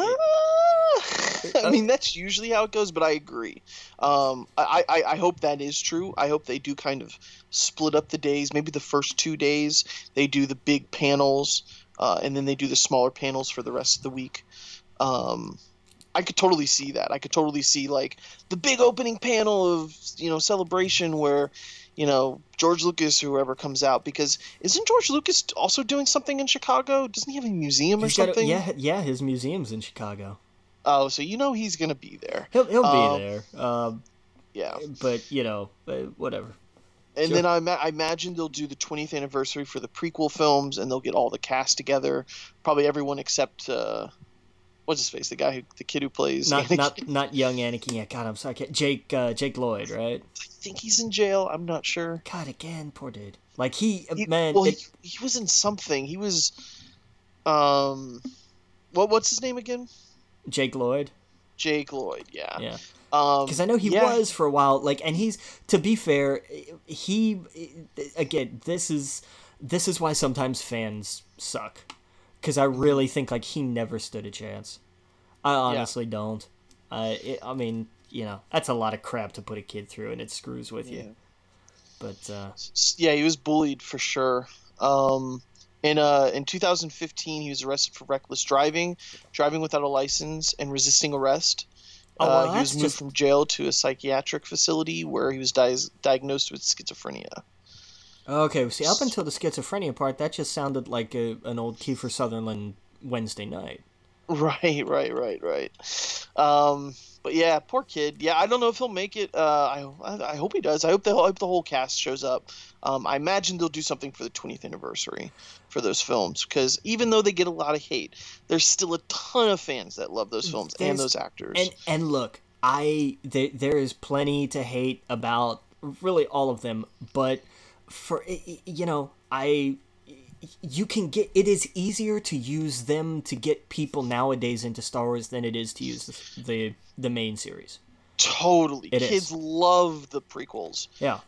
it, I mean, that's usually how it goes, but I agree. Um, I, I, I hope that is true. I hope they do kind of split up the days. Maybe the first two days they do the big panels, uh, and then they do the smaller panels for the rest of the week. Um, I could totally see that. I could totally see, like, the big opening panel of, you know, Celebration where, you know, George Lucas, whoever comes out, because isn't George Lucas also doing something in Chicago? Doesn't he have a museum or he's something? A, yeah, yeah, his museum's in Chicago. Oh, so you know he's going to be there. He'll, he'll um, be there. Um, yeah. But, you know, whatever. And sure. then I, ma- I imagine they'll do the twentieth anniversary for the prequel films, and they'll get all the cast together, probably everyone except... Uh, What's his face? The guy who, the kid who plays not Anakin. not not young Anakin. Yeah, God, I'm sorry. Jake uh, Jake Lloyd, right? I think he's in jail. I'm not sure. God, again, poor dude. Like he, he man. Well, it, he, he was in something. He was, um, what what's his name again? Jake Lloyd. Jake Lloyd. Yeah. Yeah. Because um, I know he yeah. was for a while. Like, and he's to be fair, he again. This is this is why sometimes fans suck. Because I really think, like, he never stood a chance. I honestly yeah. don't. Uh, it, I mean, you know, that's a lot of crap to put a kid through, and it screws with yeah. you. But, uh... yeah, he was bullied for sure. Um, in, uh, in two thousand fifteen, he was arrested for reckless driving, driving without a license, and resisting arrest. Oh, well, uh, he was moved just... from jail to a psychiatric facility where he was di- diagnosed with schizophrenia. Okay, see, up until the schizophrenia part, that just sounded like a, an old Kiefer Sutherland Wednesday night. Right, right, right, right. Um, but yeah, poor kid. Yeah, I don't know if he'll make it. Uh, I, I hope he does. I hope the, I hope the whole cast shows up. Um, I imagine they'll do something for the twentieth anniversary for those films, because even though they get a lot of hate, there's still a ton of fans that love those films there's, and those actors. And, and look, I there, there is plenty to hate about really all of them, but for you know, I. You can get. It is easier to use them to get people nowadays into Star Wars than it is to use the the, the main series. Totally, it kids is. love the prequels. Yeah,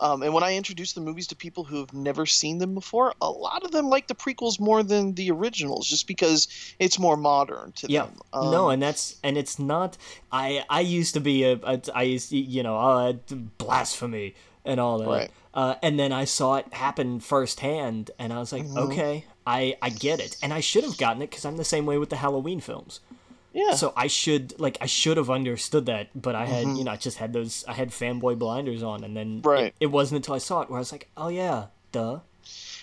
um, and when I introduce the movies to people who have never seen them before, a lot of them like the prequels more than the originals, just because it's more modern to yeah. them. Um, no, and that's and it's not. I I used to be a, a I used to, you know uh, blasphemy and all that. Right. Uh, and then I saw it happen firsthand, and I was like, mm-hmm. okay, I, I get it. And I should have gotten it, because I'm the same way with the Halloween films. Yeah. So I should, like, I should have understood that, but I had, mm-hmm. you know, I just had those, I had fanboy blinders on, and then right. it, it wasn't until I saw it where I was like, oh yeah, duh.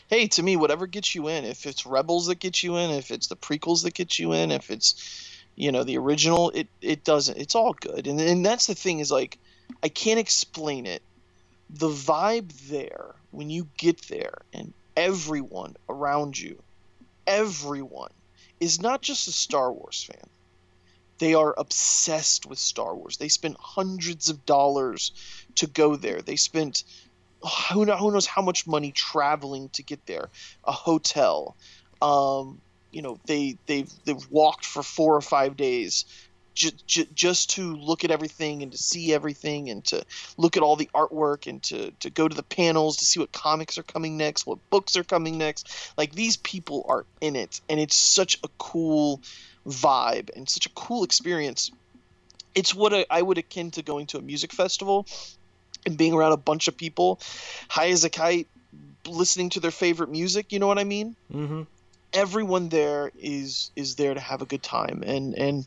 Hey, to me, whatever gets you in, if it's Rebels that gets you in, if it's the prequels that get you in, if it's, you know, the original, it, it doesn't, it's all good. And and that's the thing is, like, I can't explain it. The vibe there, when you get there, and everyone around you, everyone, is not just a Star Wars fan. They are obsessed with Star Wars. They spent hundreds of dollars to go there. They spent oh, who knows how much money traveling to get there, a hotel. Um, you know, they, they've, they've walked for four or five days J- j- just to look at everything and to see everything and to look at all the artwork and to, to go to the panels to see what comics are coming next, what books are coming next. Like, these people are in it, and it's such a cool vibe and such a cool experience. It's what I, I would akin to going to a music festival and being around a bunch of people, high as a kite, listening to their favorite music. You know what I mean? Mm-hmm. Everyone there is is there to have a good time, and and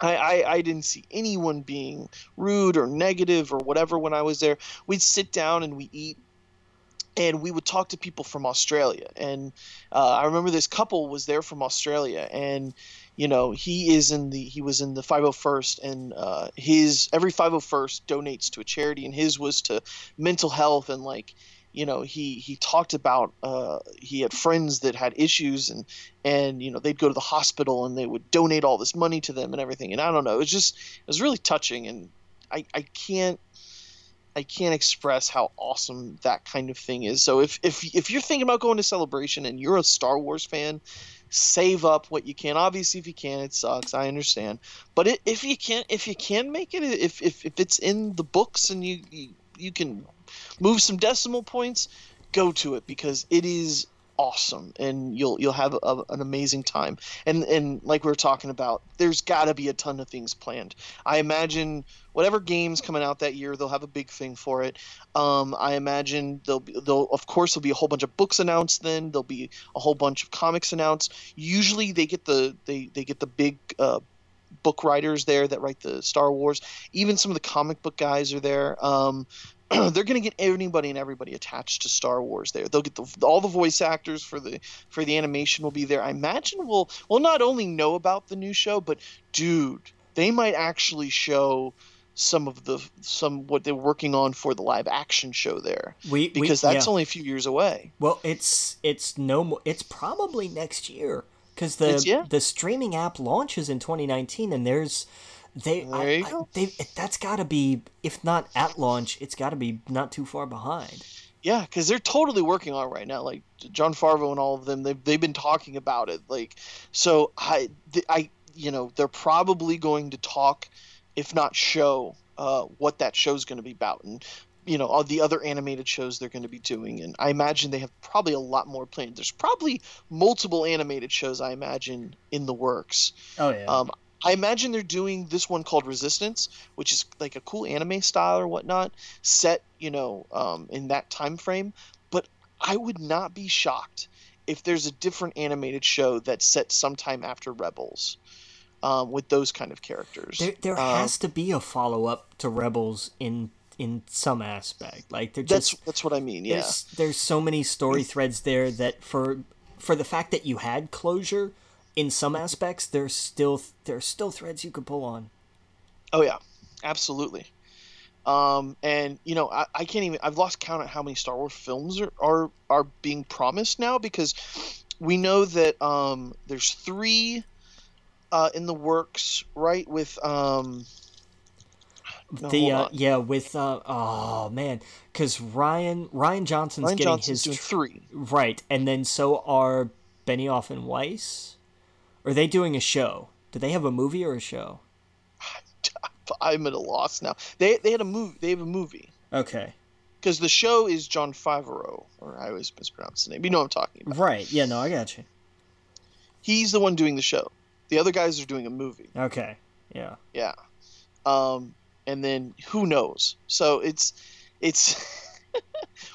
I, I, I didn't see anyone being rude or negative or whatever when I was there. We'd sit down and we eat, and we would talk to people from Australia. And uh, I remember this couple was there from Australia, and you know he is in the he was in the five oh first, and uh, his every five oh first donates to a charity, and his was to mental health. And like you know he he talked about uh, he had friends that had issues, and. And, you know, they'd go to the hospital and they would donate all this money to them and everything. And I don't know, it was just, it was really touching. And I, I can't, I can't express how awesome that kind of thing is. So if, if, if you're thinking about going to Celebration and you're a Star Wars fan, save up what you can. Obviously, if you can, it sucks. I understand. But it, if you can't, if you can make it, if, if, if it's in the books and you, you, you can move some decimal points, go to it, because it is awesome, and you'll you'll have a, a, an amazing time. And and like we were talking about, there's got to be a ton of things planned. I imagine whatever game's coming out that year, they'll have a big thing for it. Um, I imagine they'll be, they'll of course there'll be a whole bunch of books announced. Then there'll be a whole bunch of comics announced. Usually they get the they they get the big uh, book writers there that write the Star Wars. Even some of the comic book guys are there. Um, they're going to get anybody and everybody attached to Star Wars there. They'll get the, all the voice actors for the for the animation will be there. I imagine we'll, we'll not only know about the new show, but dude, they might actually show some of the some what they're working on for the live action show there. We, because we, that's yeah. only a few years away. Well, it's it's no more. It's probably next year, because the yeah. the streaming app launches in twenty nineteen, and there's. They, there you I, go. I, they, that's got to be, if not at launch, it's got to be not too far behind. Yeah, because they're totally working on it right now. Like John Favreau and all of them, they've they've been talking about it. Like, so I, I, you know, they're probably going to talk, if not show, uh, what that show's going to be about, and you know all the other animated shows they're going to be doing. And I imagine they have probably a lot more planned. There's probably multiple animated shows I imagine in the works. Oh yeah. Um, I imagine they're doing this one called Resistance, which is like a cool anime style or whatnot, set, you know, um, in that time frame. But I would not be shocked if there's a different animated show that's set sometime after Rebels, um, with those kind of characters. There, there um, has to be a follow-up to Rebels in in some aspect. Like they're just that's, that's what I mean. Yeah, there's, there's so many story threads there that for for the fact that you had closure in some aspects, there's still there's still threads you could pull on. Oh yeah, absolutely. Um, and you know, I, I can't even. I've lost count at how many Star Wars films are are, are being promised now, because we know that um, there's three uh, in the works, right? With um, no, the uh, yeah, with uh, oh man, because Ryan Ryan Johnson's Ryan getting Johnson's his tr- three right, and then so are Benioff and Weiss. Are they doing a show? Do they have a movie or a show? I'm at a loss now. They they had a movie. They have a movie. Okay. Because the show is John Favreau, or I always mispronounce the name. You know what I'm talking about. Right. Yeah. No, I got you. He's the one doing the show. The other guys are doing a movie. Okay. Yeah. Yeah. Um. And then who knows? So it's it's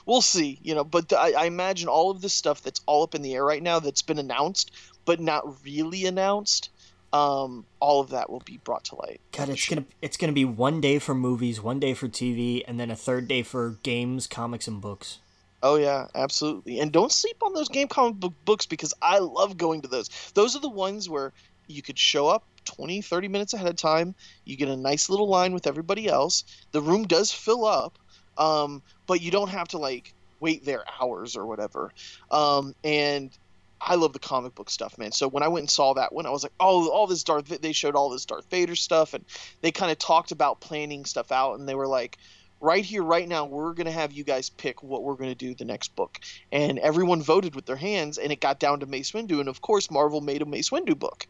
we'll see. You know. But I, I imagine all of this stuff that's all up in the air right now, that's been announced but not really announced. Um, all of that will be brought to light. God, it's gonna it's gonna be one day for movies, one day for T V, and then a third day for games, comics, and books. Oh yeah, absolutely. And don't sleep on those game, comic book books, because I love going to those. Those are the ones where you could show up twenty, thirty minutes ahead of time. You get a nice little line with everybody else. The room does fill up, um, but you don't have to like wait there hours or whatever. Um, and I love the comic book stuff, man. So when I went and saw that one, I was like, oh, all this Darth – they showed all this Darth Vader stuff, and they kind of talked about planning stuff out, and they were like, right here, right now, we're going to have you guys pick what we're going to do the next book. And everyone voted with their hands, and it got down to Mace Windu, and of course Marvel made a Mace Windu book.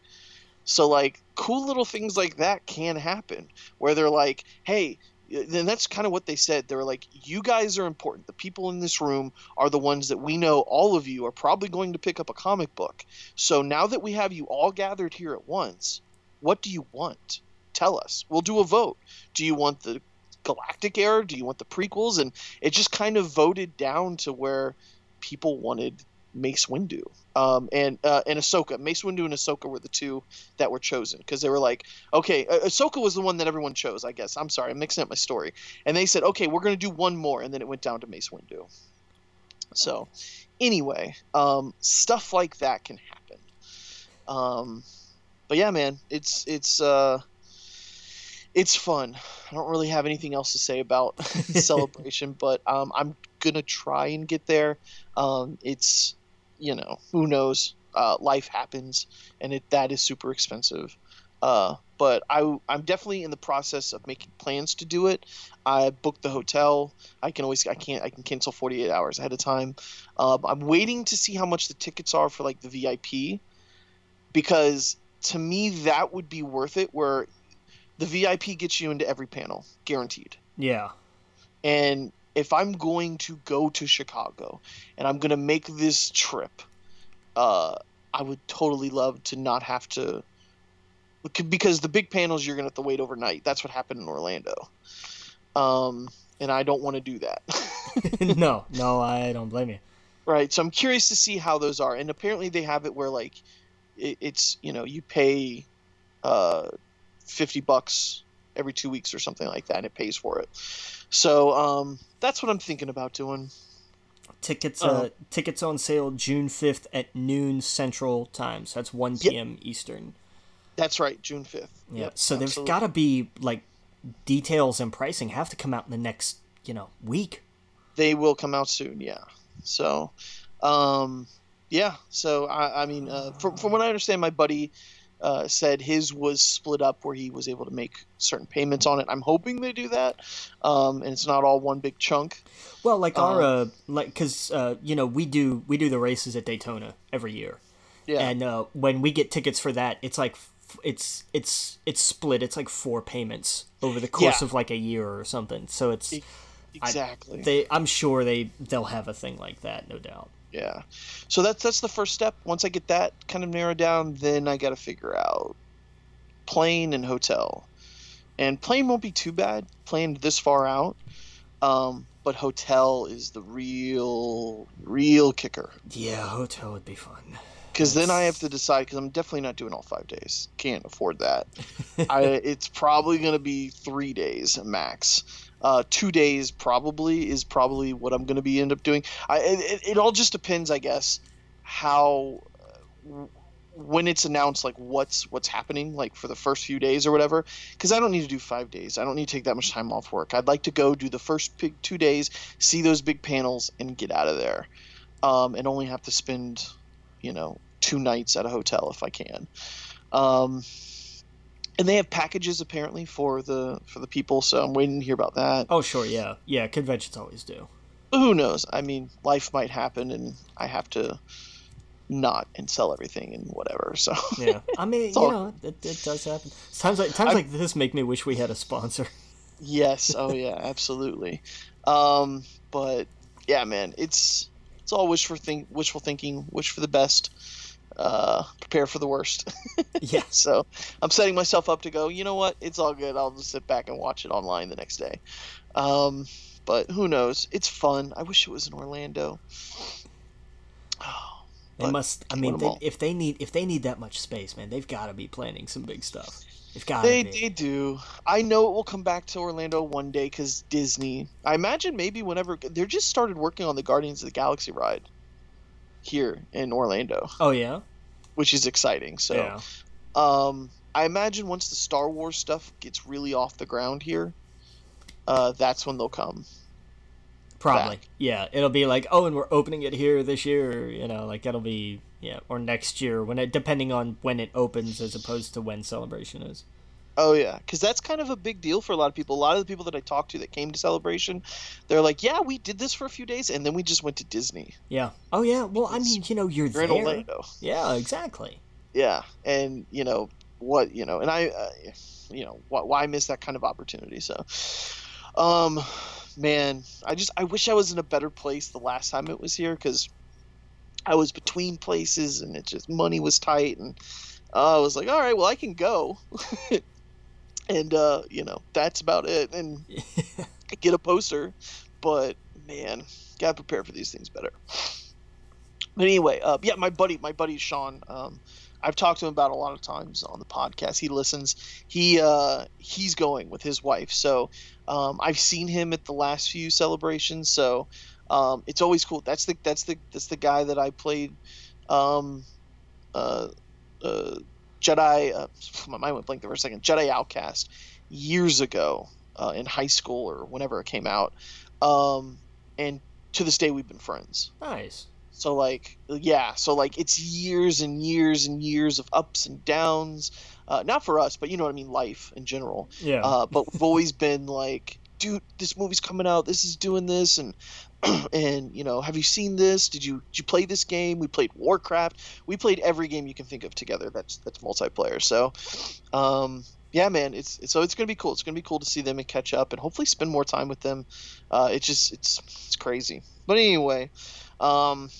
So like cool little things like that can happen where they're like, hey – then that's kind of what they said. They were like, you guys are important. The people in this room are the ones that we know all of you are probably going to pick up a comic book. So now that we have you all gathered here at once, what do you want? Tell us. We'll do a vote. Do you want the Galactic Era? Do you want the prequels? And it just kind of voted down to where people wanted Mace Windu um, and uh, and Ahsoka. Mace Windu and Ahsoka were the two that were chosen, because they were like, okay, ah- Ahsoka was the one that everyone chose, I guess. I'm sorry, I'm mixing up my story. And they said, okay, we're going to do one more, and then it went down to Mace Windu. So anyway, um, stuff like that can happen. Um, but yeah, man, it's it's uh, it's fun. I don't really have anything else to say about Celebration, but um, I'm going to try and get there. Um, it's... You know, who knows? Uh, life happens, and it, that is super expensive. Uh, but I, I'm definitely in the process of making plans to do it. I booked the hotel. I can always, I can't, I can cancel forty-eight hours ahead of time. Um, I'm waiting to see how much the tickets are for like the V I P, because to me that would be worth it. Where the V I P gets you into every panel, guaranteed. Yeah, and. If I'm going to go to Chicago and I'm going to make this trip, uh, I would totally love to not have to – because the big panels, you're going to have to wait overnight. That's what happened in Orlando. Um, and I don't want to do that. No, no, I don't blame you. Right. So I'm curious to see how those are. And apparently they have it where like it, it's – you know, you pay uh, fifty bucks every two weeks or something like that, and it pays for it. So um, that's what I'm thinking about doing. Tickets uh, uh, tickets on sale June fifth at noon Central Time. So that's one p.m. Yep. Eastern. That's right, June fifth. Yeah. Yep, so absolutely. There's got to be like details and pricing have to come out in the next, you know, week. They will come out soon, yeah. So um, yeah, so I, I mean uh, from from what I understand, my buddy Uh, said his was split up where he was able to make certain payments on it. I'm hoping they do that, um, and it's not all one big chunk. Well, like our, uh, like because uh, you know we do we do the races at Daytona every year, yeah. And uh, when we get tickets for that, it's like it's it's it's split. It's like four payments over the course yeah. of like a year or something. So it's exactly. I, they, I'm sure they they'll have a thing like that, no doubt. Yeah, so that's that's the first step. Once I get that kind of narrowed down, then I got to figure out plane and hotel. And plane won't be too bad, planned this far out. Um, but hotel is the real, real kicker. Yeah, hotel would be fun. Because then I have to decide, because I'm definitely not doing all five days. Can't afford that. I, it's probably going to be three days max. Uh, two days probably is probably what I'm going to be end up doing. I, it, it all just depends, I guess, how uh, when it's announced, like what's what's happening, like for the first few days or whatever. Because I don't need to do five days. I don't need to take that much time off work. I'd like to go do the first big two days, see those big panels, and get out of there, um, and only have to spend, you know, two nights at a hotel if I can. Um, And they have packages apparently for the for the people, so I'm waiting to hear about that. Oh sure, yeah, yeah. Conventions always do. But who knows? I mean, life might happen, and I have to not and sell everything and whatever. So yeah, I mean, you all... know, it, it does happen. Times like times I... like this make me wish we had a sponsor. Yes. Oh yeah, absolutely. Um, but yeah, man, it's it's all wish for think wishful thinking, wish for the best. Uh, prepare for the worst. Yeah. So I'm setting myself up to go, you know what? It's all good. I'll just sit back and watch it online the next day. Um, but who knows? It's fun. I wish it was in Orlando. Oh, they must. I mean, they, if they need if they need that much space, man, they've got to be planning some big stuff. They've got. They be. They do. I know it will come back to Orlando one day because Disney. I imagine maybe whenever they're just started working on the Guardians of the Galaxy ride here in Orlando. Oh yeah, which is exciting. So yeah. um I imagine once the Star Wars stuff gets really off the ground here, uh that's when they'll come probably back. Yeah, it'll be like, oh, and we're opening it here this year, or, you know, like that'll be, yeah, or next year, when it, depending on when it opens as opposed to when Celebration is. Oh yeah, because that's kind of a big deal for a lot of people. A lot of the people that I talked to that came to Celebration, they're like, "Yeah, we did this for a few days, and then we just went to Disney." Yeah. Oh yeah. Well, I mean, you know, you're, you're there. In Orlando. Yeah, exactly. Yeah, and you know what? You know, and I, uh, you know, why, why miss that kind of opportunity? So, um, man, I just I wish I was in a better place the last time it was here, because I was between places and it just money was tight, and uh, I was like, all right, well, I can go. And, uh, you know, that's about it. And get a poster. But, man, got to prepare for these things better. But anyway, uh, yeah, my buddy, my buddy Sean, um, I've talked to him about a lot of times on the podcast. He listens. He uh, he's going with his wife. So um, I've seen him at the last few celebrations. So um, it's always cool. That's the that's the that's the guy that I played. Um, uh, uh, Jedi, uh, my mind went blank there for a second. Jedi Outcast, years ago, uh, in high school or whenever it came out, um, and to this day we've been friends. Nice. So like, yeah, so like it's years and years and years of ups and downs, uh, not for us, but you know what I mean, life in general. Yeah. Uh, but we've always been like, dude, this movie's coming out, this is doing this, and and you know, have you seen this? Did you did you play this game? We played Warcraft. We played every game you can think of together. That's that's multiplayer. So, um, yeah, man, it's, it's so it's gonna be cool. It's gonna be cool to see them and catch up and hopefully spend more time with them. Uh, it's just it's it's crazy. But anyway, um,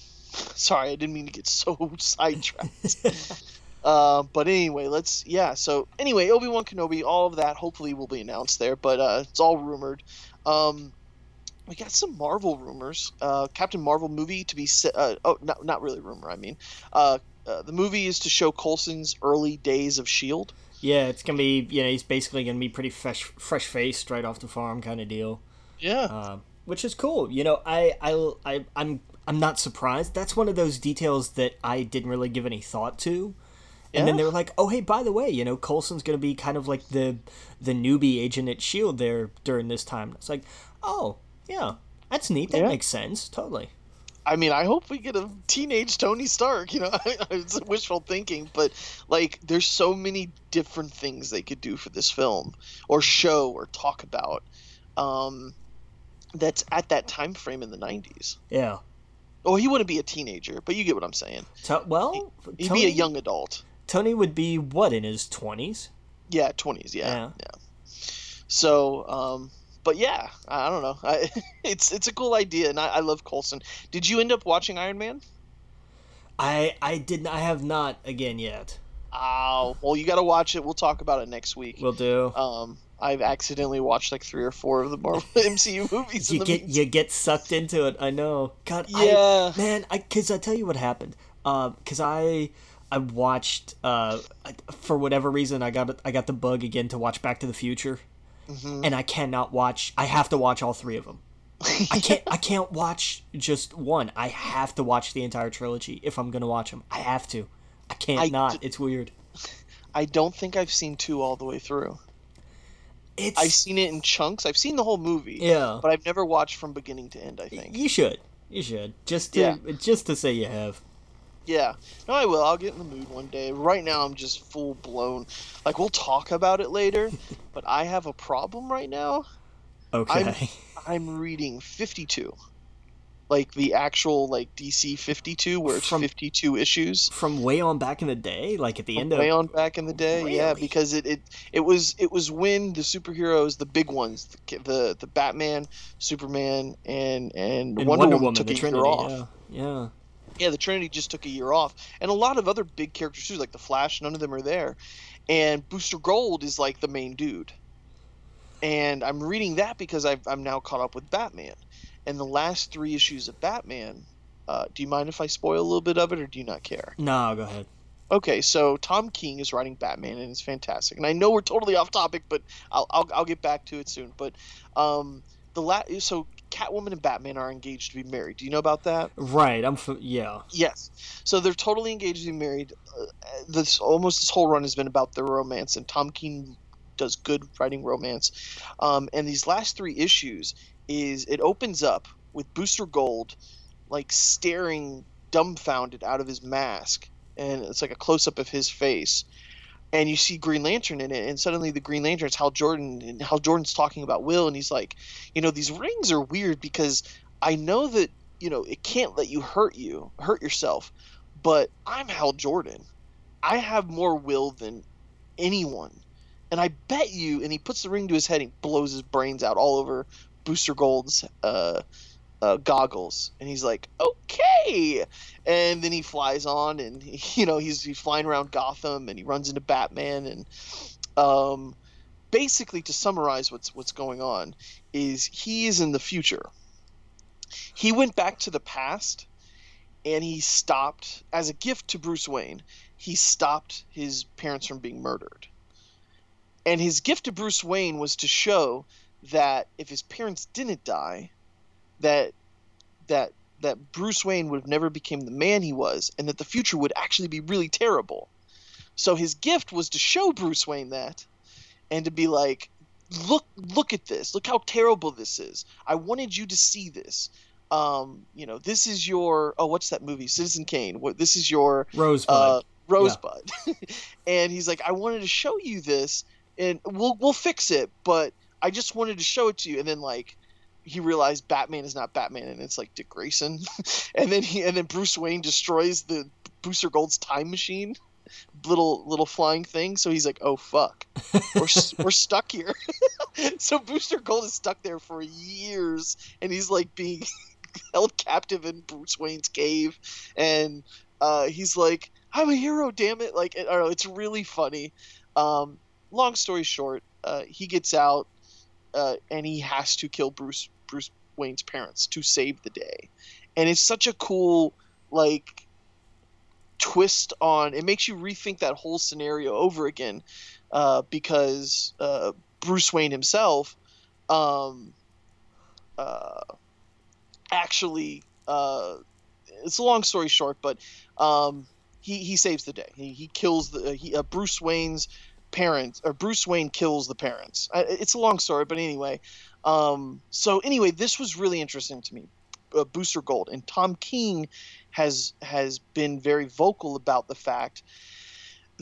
sorry, I didn't mean to get so sidetracked. Uh, but anyway, let's, yeah, so anyway, Obi-Wan Kenobi, all of that hopefully will be announced there, but uh, it's all rumored. Um, we got some Marvel rumors. Uh, Captain Marvel movie to be, uh, oh, not, not really rumor, I mean. Uh, uh, the movie is to show Coulson's early days of S H I E L D. Yeah, it's going to be, you know, he's basically going to be pretty fresh, fresh-faced right off the farm kind of deal. Yeah. Uh, which is cool. You know, I, I, I, I'm, I'm not surprised. That's one of those details that I didn't really give any thought to. And yeah. Then they were like, oh, hey, by the way, you know, Coulson's going to be kind of like the the newbie agent at S H I E L D there during this time. It's like, oh, yeah, that's neat. That yeah. makes sense. Totally. I mean, I hope we get a teenage Tony Stark, you know, it's wishful thinking, but like there's so many different things they could do for this film or show or talk about um, that's at that time frame in the nineties. Yeah. Oh, he wouldn't be a teenager, but you get what I'm saying. To- well, he, he'd Tony... be a young adult. Tony would be, what, in his twenties? Yeah, twenties, yeah, yeah. yeah. So, um, but yeah, I don't know. I, it's it's a cool idea, and I, I love Coulson. Did you end up watching Iron Man? I I didn't. I have not again yet. Oh, well, you got to watch it. We'll talk about it next week. We'll do. Um, I've accidentally watched like three or four of the Marvel M C U movies. you in the get meantime. You get sucked into it. I know. God, yeah, I, man. I because I tell you what happened. Um, uh, because I. I watched, uh, for whatever reason, I got I got the bug again to watch Back to the Future. mm-hmm. and I cannot watch. I have to watch all three of them. I can't. I can't watch just one. I have to watch the entire trilogy if I'm gonna watch them. I have to. I can't I not. D- it's weird. I don't think I've seen two all the way through. It's... I've seen it in chunks. I've seen the whole movie. Yeah. But I've never watched from beginning to end, I think. You should. You should. Just to, yeah. just to say you have. Yeah. No, I will. I'll get in the mood one day. Right now, I'm just full-blown. Like, we'll talk about it later, but I have a problem right now. Okay. I'm, I'm reading fifty-two. Like, the actual, like, D C fifty-two, where it's from, fifty-two issues. From way on back in the day? Like, at the from end of... way on back in the day, really? Yeah, because it, it, it was it was when the superheroes, the big ones, the the, the Batman, Superman, and, and, and Wonder, Wonder Woman, Woman took the a Trinity, year off. Yeah, yeah. Yeah, the Trinity just took a year off. And a lot of other big characters, too, like the Flash, none of them are there. And Booster Gold is, like, the main dude. And I'm reading that because I've, I'm now caught up with Batman. And the last three issues of Batman, uh, do you mind if I spoil a little bit of it, or do you not care? No, go ahead. Okay, so Tom King is writing Batman, and it's fantastic. And I know we're totally off topic, but I'll I'll, I'll get back to it soon. But um, the la- so Catwoman and Batman are engaged to be married. Do you know about that? Right. I'm f- yeah. Yes. So they're totally engaged to be married. Uh, this almost this whole run has been about their romance, and Tom King does good writing romance. Um, and these last three issues. Is it opens up with Booster Gold, like, staring dumbfounded out of his mask, and it's like a close-up of his face, and you see Green Lantern in it, and suddenly the Green Lantern's Hal Jordan, and Hal Jordan's talking about Will, and he's like, you know, these rings are weird because I know that, you know, it can't let you hurt you, hurt yourself, but I'm Hal Jordan. I have more will than anyone, and I bet you, and he puts the ring to his head and blows his brains out all over Booster Gold's uh, uh, goggles, and he's like, okay, and then he flies on, and he, you know, he's, he's flying around Gotham, and he runs into Batman, and um, basically, to summarize what's what's going on, is he is in the future. He went back to the past, and he stopped, as a gift to Bruce Wayne, he stopped his parents from being murdered, and his gift to Bruce Wayne was to show that if his parents didn't die, that that that Bruce Wayne would have never became the man he was, and that the future would actually be really terrible. So his gift was to show Bruce Wayne that, and to be like, look look at this, look how terrible this is. I wanted you to see this. Um, you know, this is your oh, what's that movie? Citizen Kane. What this is your Rosebud. Uh, Rosebud. Yeah. And he's like, I wanted to show you this, and we'll we'll fix it, but I just wanted to show it to you. And then, like, he realized Batman is not Batman, and it's like Dick Grayson. and then he and then Bruce Wayne destroys the Booster Gold's time machine, little little flying thing. So he's like, oh fuck, we're we're stuck here. So Booster Gold is stuck there for years, and he's like being held captive in Bruce Wayne's cave, and uh, he's like, I'm a hero, damn it! Like, I don't know, it's really funny. Um, long story short, uh, he gets out. Uh, and he has to kill Bruce Bruce Wayne's parents to save the day, and it's such a cool, like, twist on. It makes you rethink that whole scenario over again, uh, because uh, Bruce Wayne himself, um, uh, actually, uh, it's a long story short, but um, he he saves the day. He he kills the uh, he uh, Bruce Wayne's. Parents or Bruce Wayne kills the parents. It's a long story, but anyway. Um, so anyway, this was really interesting to me, uh, Booster Gold, and Tom King has has been very vocal about the fact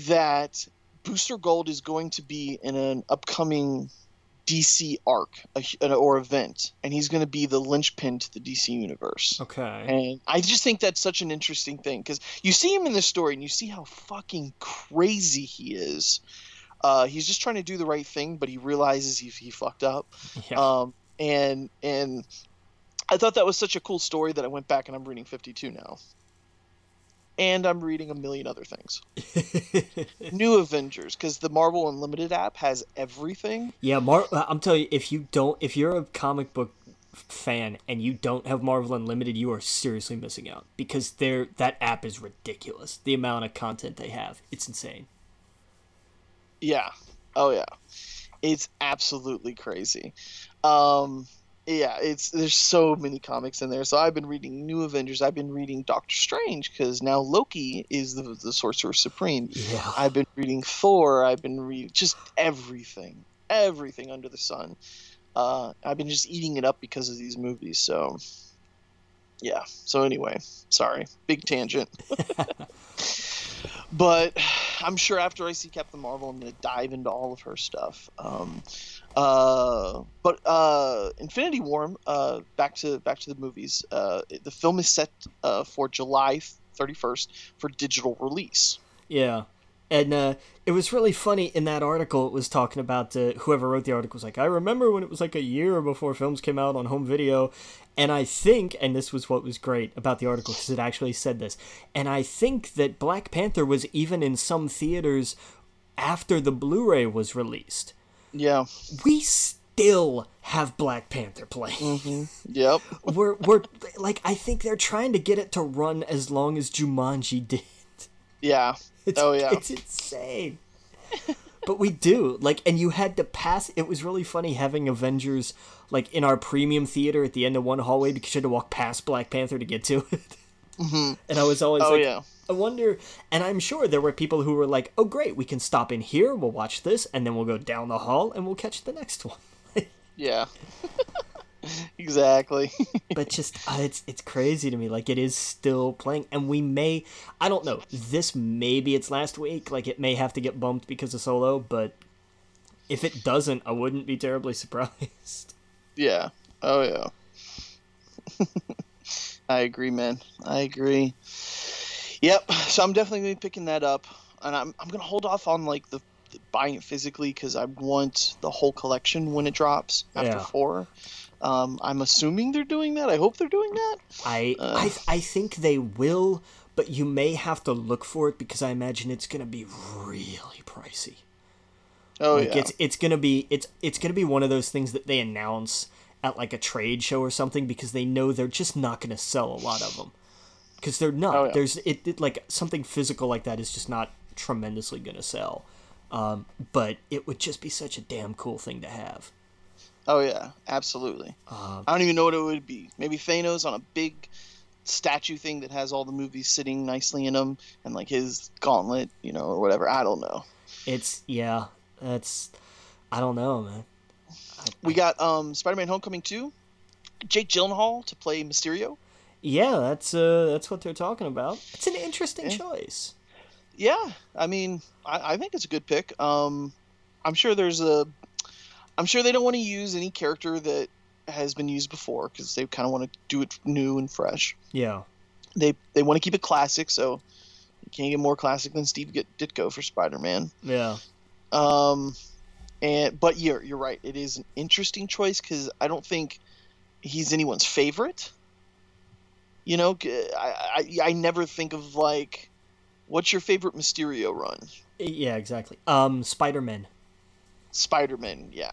that Booster Gold is going to be in an upcoming D C arc a, or event, and he's going to be the linchpin to the D C universe. Okay. And I just think that's such an interesting thing, because you see him in this story, and you see how fucking crazy he is. Uh, he's just trying to do the right thing, but he realizes he he fucked up. Yeah. Um, and and I thought that was such a cool story that I went back and I'm reading fifty-two now. And I'm reading a million other things. New Avengers, because the Marvel Unlimited app has everything. Yeah, Mar- I'm telling you, if you don't, if you're a comic book fan and you don't have Marvel Unlimited, you are seriously missing out, because they're that app is ridiculous. The amount of content they have, it's insane. Yeah. Oh yeah. It's absolutely crazy. Um, yeah, it's there's so many comics in there. So I've been reading New Avengers. I've been reading Doctor Strange because now Loki is the, the Sorcerer Supreme. Yeah. I've been reading Thor. I've been reading just everything, everything under the sun. Uh, I've been just eating it up because of these movies. So, yeah. So anyway, sorry, big tangent. But I'm sure after I see Captain Marvel, I'm going to dive into all of her stuff. Um, uh, but uh, Infinity War, uh, back to back to the movies. Uh, the film is set uh, for July thirty-first for digital release. Yeah. And uh, it was really funny in that article. It was talking about uh, whoever wrote the article was like, I remember when it was like a year before films came out on home video. And I think, and this was what was great about the article because it actually said this. And I think that Black Panther was even in some theaters after the Blu-ray was released. Yeah. We still have Black Panther playing. Mm-hmm. Yep. we're we're like, I think they're trying to get it to run as long as Jumanji did. Yeah. It's, oh yeah, it's insane. But we do like, and you had to pass. It was really funny having Avengers like in our premium theater at the end of one hallway because you had to walk past Black Panther to get to it. Mm-hmm. And I was always oh, like, yeah. I wonder. And I'm sure there were people who were like, "Oh great, we can stop in here. We'll watch this, and then we'll go down the hall and we'll catch the next one." Yeah. Exactly. But just uh, it's it's crazy to me, like it is still playing, and we may I don't know this maybe it's last week, like it may have to get bumped because of Solo, but if it doesn't I wouldn't be terribly surprised. Yeah. Oh yeah. I agree, man. I agree. Yep. So I'm definitely gonna be picking that up, and I'm I'm gonna hold off on like the buying it physically because I want the whole collection when it drops after yeah. four. Um, I'm assuming they're doing that. I hope they're doing that. I, uh, I I think they will, but you may have to look for it because I imagine it's gonna be really pricey. Oh like yeah, it's it's gonna be it's it's gonna be one of those things that they announce at like a trade show or something because they know they're just not gonna sell a lot of them because they're not. Oh, yeah. There's it, it like something physical like that is just not tremendously gonna sell. Um, but it would just be such a damn cool thing to have. Oh, yeah, absolutely. Uh, I don't even know what it would be. Maybe Thanos on a big statue thing that has all the movies sitting nicely in them and, like, his gauntlet, you know, or whatever. I don't know. It's, yeah, that's, I don't know, man. I, we got um, Spider-Man Homecoming two, Jake Gyllenhaal to play Mysterio. Yeah, that's uh, that's what they're talking about. It's an interesting yeah. choice. Yeah, I mean, I, I think it's a good pick. Um, I'm sure there's a... I'm sure they don't want to use any character that has been used before because they kind of want to do it new and fresh. Yeah. They they want to keep it classic, so you can't get more classic than Steve Ditko for Spider-Man. Yeah. Um, and But you're, you're right. It is an interesting choice because I don't think he's anyone's favorite. You know, I, I, I never think of, like... What's your favorite Mysterio run? Yeah, exactly. Um, Spider-Man. Spider-Man, yeah.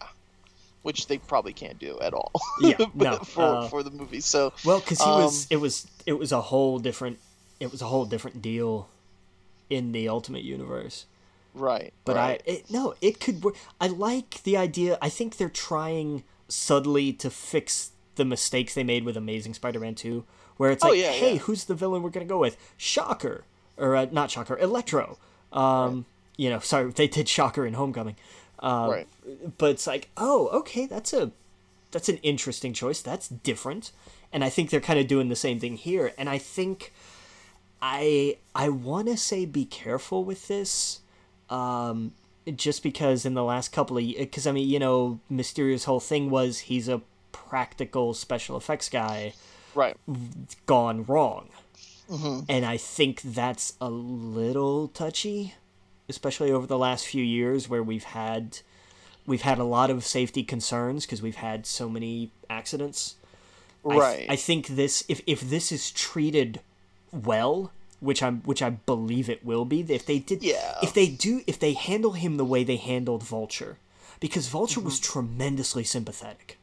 Which they probably can't do at all. Yeah, no. for uh, for the movie. So well, because he um, was it was it was a whole different it was a whole different deal in the Ultimate Universe. Right. But right. I it, no, it could work. I like the idea. I think they're trying subtly to fix the mistakes they made with Amazing Spider-Man two, where it's like, oh, yeah, hey, yeah. who's the villain we're gonna go with? Shocker. Or uh, not Shocker, Electro. Um, right. You know, sorry, they did Shocker in Homecoming. Uh, right. But it's like, oh, okay, that's a that's an interesting choice. That's different. And I think they're kind of doing the same thing here. And I think I I want to say be careful with this, um, just because in the last couple of because I mean, you know, Mysterio's whole thing was he's a practical special effects guy, right? Gone wrong. Mm-hmm. And I think that's a little touchy, especially over the last few years where we've had we've had a lot of safety concerns because we've had so many accidents. Right. I, th- I think this if, if this is treated well, which I'm which I believe it will be, if they did yeah. if they do if they handle him the way they handled Vulture, because Vulture mm-hmm. was tremendously sympathetic.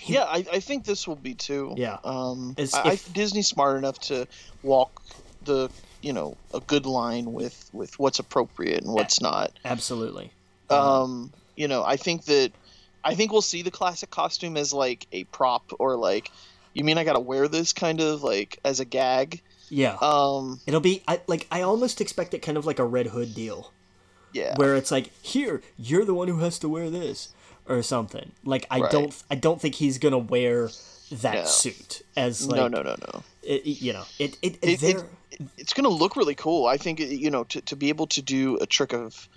He, yeah, I, I think this will be too. Yeah, um, if, I, I, Disney's smart enough to walk the you know a good line with, with what's appropriate and what's not. Absolutely. Um, you know, I think that I think we'll see the classic costume as like a prop, or like, you mean I gotta wear this, kind of like as a gag. Yeah. Um, It'll be I, like I almost expect it kind of like a Red Hood deal. Yeah. Where it's like, here, you're the one who has to wear this or something. Like I right. don't I don't think he's gonna wear that no. suit as like no no no no. It, you know it it, it, it it's gonna look really cool. I think you know to, to be able to do a trick of.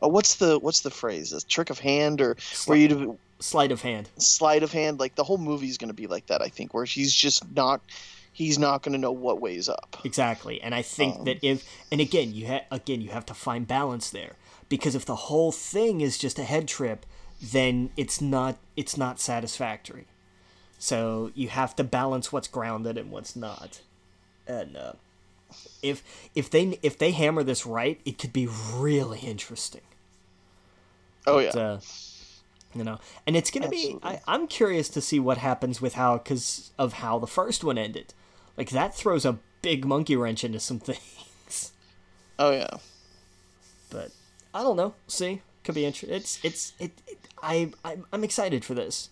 Oh, what's the what's the phrase? A trick of hand, or sleight, where you sleight of hand, sleight of hand. Like the whole movie's going to be like that, I think, where he's just not, he's not going to know what way's up. Exactly, and I think um, that if, and again, you ha- again you have to find balance there, because if the whole thing is just a head trip, then it's not it's not satisfactory. So you have to balance what's grounded and what's not, and. Uh, If if they if they hammer this right, it could be really interesting. Oh yeah, but, uh, you know, and it's gonna Absolutely. be. I, I'm curious to see what happens with how, because of how the first one ended. Like that throws a big monkey wrench into some things. Oh yeah, but I don't know. See, could be interesting. It's it's it. it I I'm, I'm excited for this.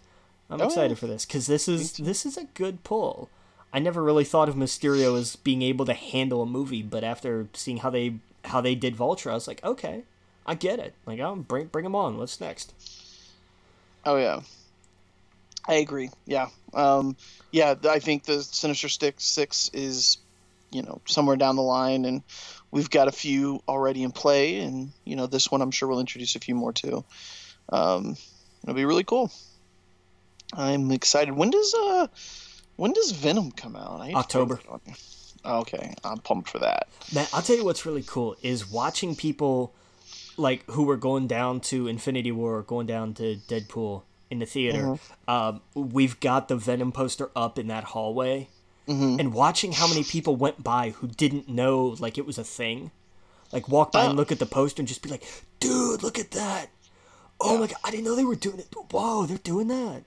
I'm oh, excited yeah. for this because this is this is a good pull. I never really thought of Mysterio as being able to handle a movie, but after seeing how they how they did Vulture, I was like, okay, I get it. Like, I'll bring bring him on. What's next? Oh yeah, I agree. Yeah, um, yeah. I think the Sinister Six is, you know, somewhere down the line, and we've got a few already in play, and you know, this one I'm sure we'll introduce a few more too. Um, it'll be really cool. I'm excited. When does uh? When does Venom come out? I October. Okay, I'm pumped for that. Man, I'll tell you what's really cool is watching people like who were going down to Infinity War, or going down to Deadpool in the theater. Mm-hmm. Um, we've got the Venom poster up in that hallway, mm-hmm. and watching how many people went by who didn't know like it was a thing, like walk by oh. and look at the poster and just be like, "Dude, look at that! Oh yeah. my god, I didn't know they were doing it. Whoa, they're doing that."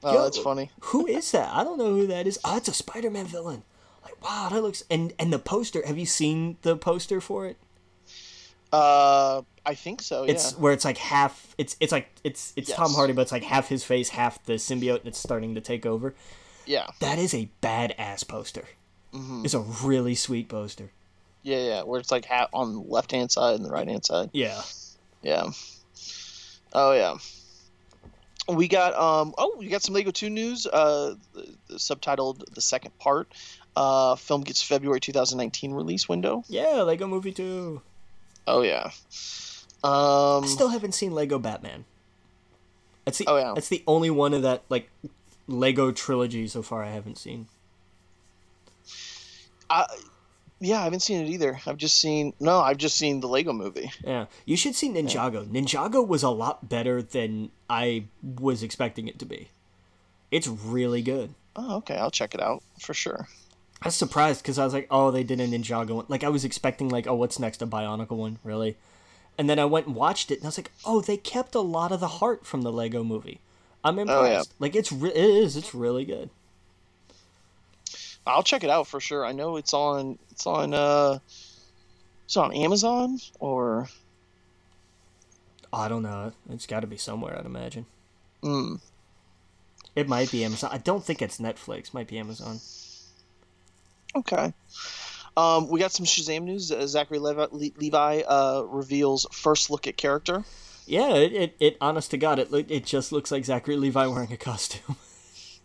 Oh, Yo, that's funny. Who is that? I don't know who that is. Oh, it's a Spider-Man villain. Like, wow, that looks... And and the poster, have you seen the poster for it? Uh, I think so, yeah. It's where it's like half... It's it's like, it's it's yes. Tom Hardy, but it's like half his face, half the symbiote, and it's starting to take over. Yeah. That is a badass poster. Mm-hmm. It's a really sweet poster. Yeah, yeah, where it's like half on the left-hand side and the right-hand side. Yeah. Yeah. Oh, yeah. We got um oh we got some Lego two news, uh the, the subtitled The Second Part. Uh film gets February twenty nineteen release window. Yeah, Lego Movie two. Oh yeah. Um I still haven't seen Lego Batman. That's the oh, yeah. that's the only one of that like Lego trilogy so far I haven't seen. I yeah, I haven't seen it either. I've just seen no, I've just seen the Lego Movie. Yeah. You should see Ninjago. Yeah. Ninjago was a lot better than I was expecting it to be. It's really good. Oh, okay. I'll check it out for sure. I was surprised because I was like, oh, they did a Ninjago one. Like I was expecting like, oh, what's next? A Bionicle one, really? And then I went and watched it and I was like, oh, they kept a lot of the heart from the Lego Movie. I'm impressed. Oh, yeah. Like it's re- it is, it's really good. I'll check it out for sure. I know it's on it's on uh it's on Amazon or I don't know. It's got to be somewhere, I'd imagine. Mm. It might be Amazon. I don't think it's Netflix. It might be Amazon. Okay. Um, we got some Shazam news. Uh, Zachary Levi, Levi uh, reveals first look at character. Yeah, it, it, it honest to God, it it just looks like Zachary Levi wearing a costume.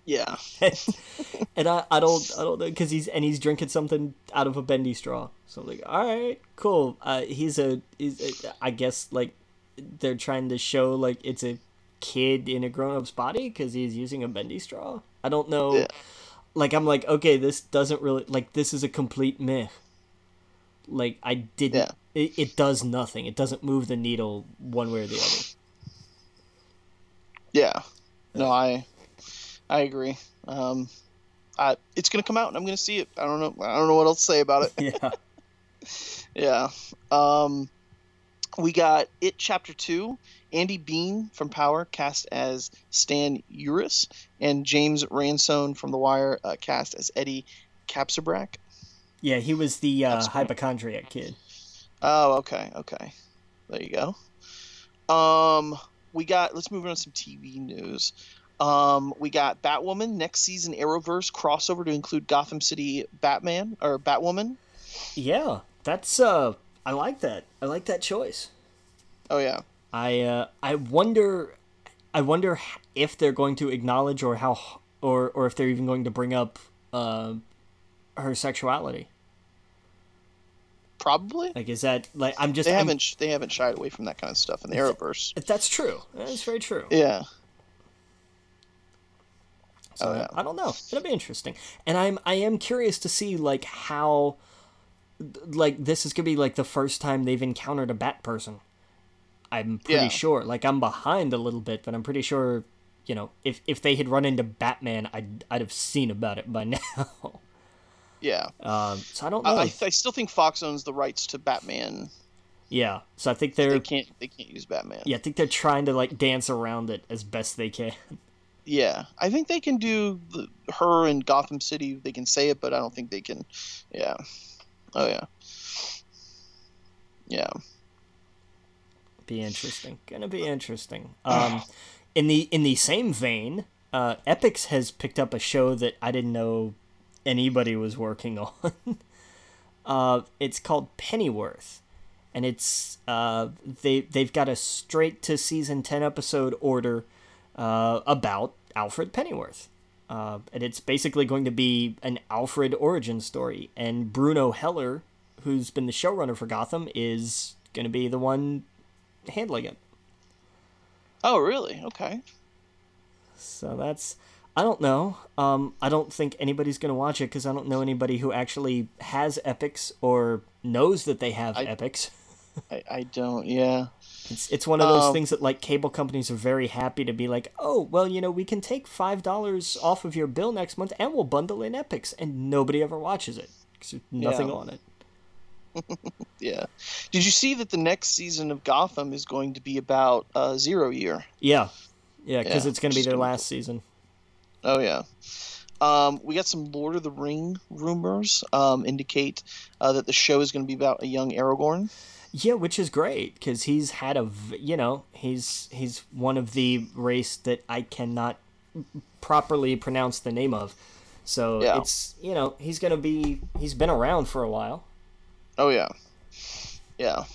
Yeah, and I, I don't I don't know because he's and he's drinking something out of a bendy straw. So I'm like, all right, cool. Uh, he's a he's a, I guess like they're trying to show like it's a kid in a grown up's body because he's using a bendy straw. I don't know. Yeah. Like I'm like, okay, this doesn't really like this is a complete meh. Like I didn't. Yeah. It, it does nothing. It doesn't move the needle one way or the other. Yeah. No, I. I agree. Um, I, it's going to come out and I'm going to see it. I don't know. I don't know what else to say about it. Yeah. yeah. Um, we got It Chapter two. Andy Bean from Power cast as Stan Uris and James Ransone from The Wire uh, cast as Eddie Capsabrack. Yeah, he was the uh, hypochondriac kid. Oh, okay. Okay. There you go. Um, we got, let's move on to some T V news. Um, we got Batwoman next season Arrowverse crossover to include Gotham City Batman or Batwoman. Yeah, that's uh, I like that. I like that choice. Oh yeah. I uh, I wonder, I wonder if they're going to acknowledge or how or or if they're even going to bring up uh, her sexuality. Probably. Like, is that like I'm just they haven't I'm, they haven't shied away from that kind of stuff in the Arrowverse. That's true. That's very true. Yeah. So oh, yeah. I don't know. It'll be interesting, and I'm I am curious to see like how, like this is gonna be like the first time they've encountered a bat person. I'm pretty yeah. sure. Like I'm behind a little bit, but I'm pretty sure. You know, if if they had run into Batman, I'd I'd have seen about it by now. Yeah. Um. So I don't know. I, I still think Fox owns the rights to Batman. Yeah. So I think they're they can't they can't use Batman. Yeah, I think they're trying to like dance around it as best they can. Yeah, I think they can do the, her in Gotham City. They can say it, but I don't think they can. Yeah. Oh, yeah. Yeah. Be interesting. Gonna be interesting. Um, in the in the same vein, uh, Epix has picked up a show that I didn't know anybody was working on. uh, it's called Pennyworth, and it's uh they they've got a straight to season ten episode order. Uh, about Alfred Pennyworth. Uh, and it's basically going to be an Alfred origin story. And Bruno Heller, who's been the showrunner for Gotham, is going to be the one handling it. Oh, really? Okay. So that's... I don't know. Um, I don't think anybody's going to watch it because I don't know anybody who actually has Epix or knows that they have I, Epix. I, I don't, yeah. It's it's one of those um, things that, like, cable companies are very happy to be like, oh, well, you know, we can take five dollars off of your bill next month and we'll bundle in Epix. And nobody ever watches it because there's nothing yeah. on it. yeah. Did you see that the next season of Gotham is going to be about uh, Zero Year? Yeah. Yeah, because yeah, it's going to be their last season. Oh, yeah. Um, we got some Lord of the Ring rumors um, indicate uh, that the show is going to be about a young Aragorn. Yeah, which is great because he's had a, you know, he's he's one of the race that I cannot properly pronounce the name of. So yeah. it's, you know, he's going to be, he's been around for a while. Oh, yeah. Yeah,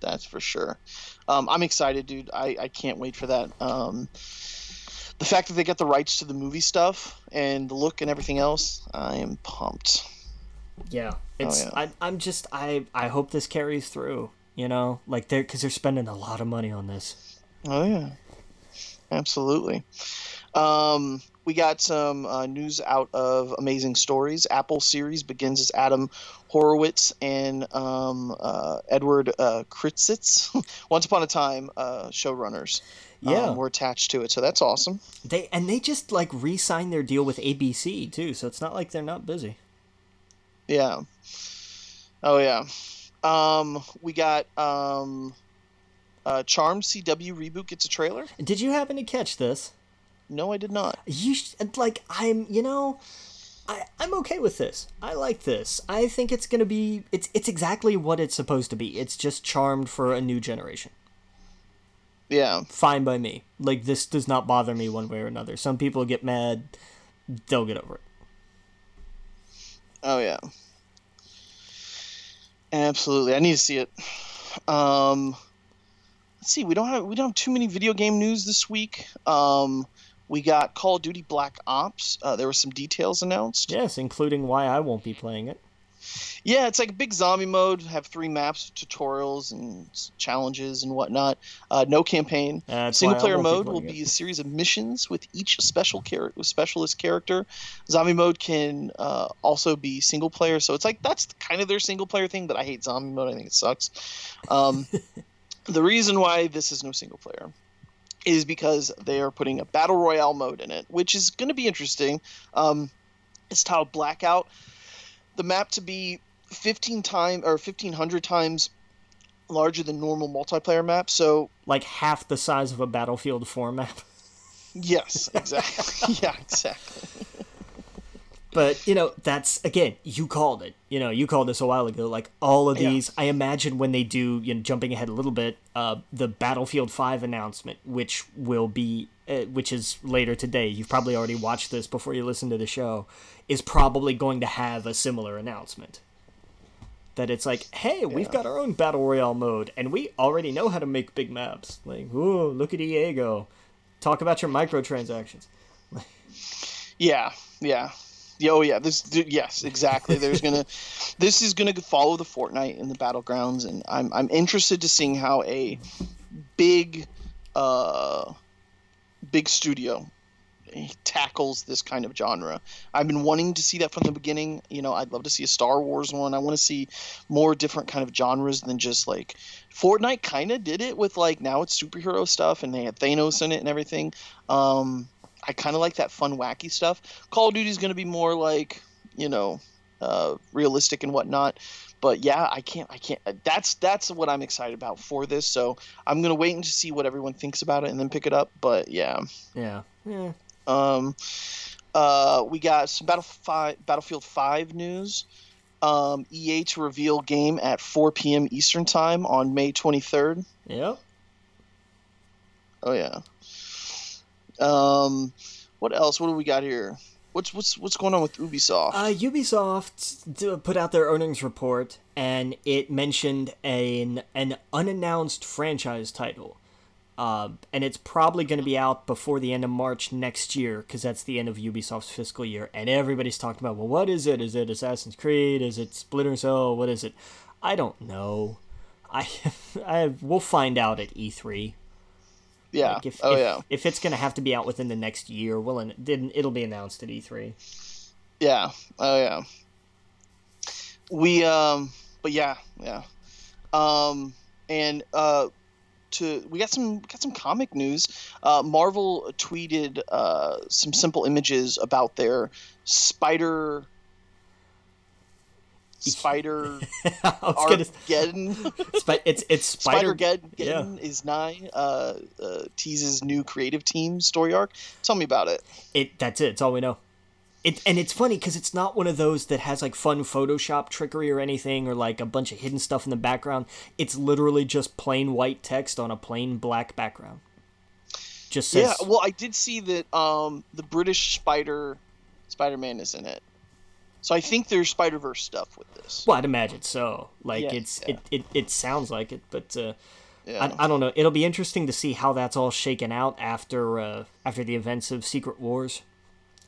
that's for sure. Um, I'm excited, dude. I, I can't wait for that. Um, the fact that they got the rights to the movie stuff and the look and everything else, I am pumped. Yeah, it's oh, yeah. I, I'm just, I, I hope this carries through. You know, like they're because they're spending a lot of money on this. Oh yeah, absolutely. Um, we got some uh, news out of Amazing Stories. Apple series begins as Adam Horowitz and um, uh, Edward uh, Kritzitz, once upon a time uh, showrunners. Yeah, um, were attached to it, so that's awesome. They and they just like re-signed their deal with A B C too, so it's not like they're not busy. Yeah. Oh yeah. Um, we got um, uh, Charmed C W reboot gets a trailer. Did you happen to catch this? No, I did not. You sh- like I'm, you know, I I'm okay with this. I like this. I think it's gonna be it's it's exactly what it's supposed to be. It's just Charmed for a new generation. Yeah. Fine by me. Like this does not bother me one way or another. Some people get mad. They'll get over it. Oh yeah. Absolutely. I need to see it. Um, let's see. We don't have we don't have too many video game news this week. Um, we got Call of Duty Black Ops. Uh, there were some details announced. Yes, including why I won't be playing it. Yeah, it's like a big zombie mode. Have three maps, tutorials, and challenges and whatnot. Uh, no campaign. Uh, Single player mode will be a series of missions with each special char- specialist character. Zombie mode can uh, also be single player. So it's like that's kind of their single player thing. But I hate zombie mode. I think it sucks. Um, the reason why this is no single player is because they are putting a battle royale mode in it, which is going to be interesting. Um, it's titled Blackout. The map to be fifteen time or fifteen hundred times larger than normal multiplayer map, so like half the size of a Battlefield four map. Yes, exactly. yeah, exactly. But, you know, that's, again, you called it. You know, you called this a while ago. Like, all of these, yeah. I imagine when they do, you know, jumping ahead a little bit, uh, the Battlefield V announcement, which will be, uh, which is later today, you've probably already watched this before you listen to the show, is probably going to have a similar announcement. That it's like, hey, yeah. we've got our own Battle Royale mode, and we already know how to make big maps. Like, ooh, look at E A go. Talk about your microtransactions. yeah, yeah. Oh yeah, this yes, exactly. There's gonna, this is gonna follow the Fortnite and the Battlegrounds, and I'm I'm interested to seeing how a big, uh, big studio tackles this kind of genre. I've been wanting to see that from the beginning. You know, I'd love to see a Star Wars one. I want to see more different kind of genres than just like Fortnite. Kind of did it with like now it's superhero stuff, and they had Thanos in it and everything. Um, I kind of like that fun, wacky stuff. Call of Duty is going to be more like, you know, uh, realistic and whatnot. But yeah, I can't, I can't. That's that's what I'm excited about for this. So I'm going to wait and see what everyone thinks about it and then pick it up. But yeah, yeah, yeah. Um, uh, we got some Battlefield five news. Um, E A to reveal game at four p.m. Eastern time on May twenty-third. Yep. Oh yeah. Um, what else? What do we got here? What's what's what's going on with Ubisoft? Uh, Ubisoft put out their earnings report, and it mentioned an an unannounced franchise title, uh, and it's probably going to be out before the end of March next year, because that's the end of Ubisoft's fiscal year. And everybody's talking about, well, what is it? Is it Assassin's Creed? Is it Splinter Cell? What is it? I don't know. I I we'll find out at E three. Yeah. Like if, oh, if, yeah. If it's going to have to be out within the next year, well, and didn't it'll be announced at E three. Yeah. Oh yeah. We um, but yeah, yeah. Um, and uh, to we got some got some comic news. Uh, Marvel tweeted uh some simple images about their Spider. Spider Armageddon. Sp- it's it's Spider Geddon is nine. Uh, uh, teases new creative team story arc. Tell me about it. It that's it. It's all we know. It and it's funny because it's not one of those that has like fun Photoshop trickery or anything or like a bunch of hidden stuff in the background. It's literally just plain white text on a plain black background. Just says, yeah. Well, I did see that um, the British Spider Spider-Man is in it. So I think there's Spider-Verse stuff with this. Well, I'd imagine so. Like, yeah, it's yeah. It, it, it sounds like it, but uh, yeah. I, I don't know. It'll be interesting to see how that's all shaken out after uh, after the events of Secret Wars,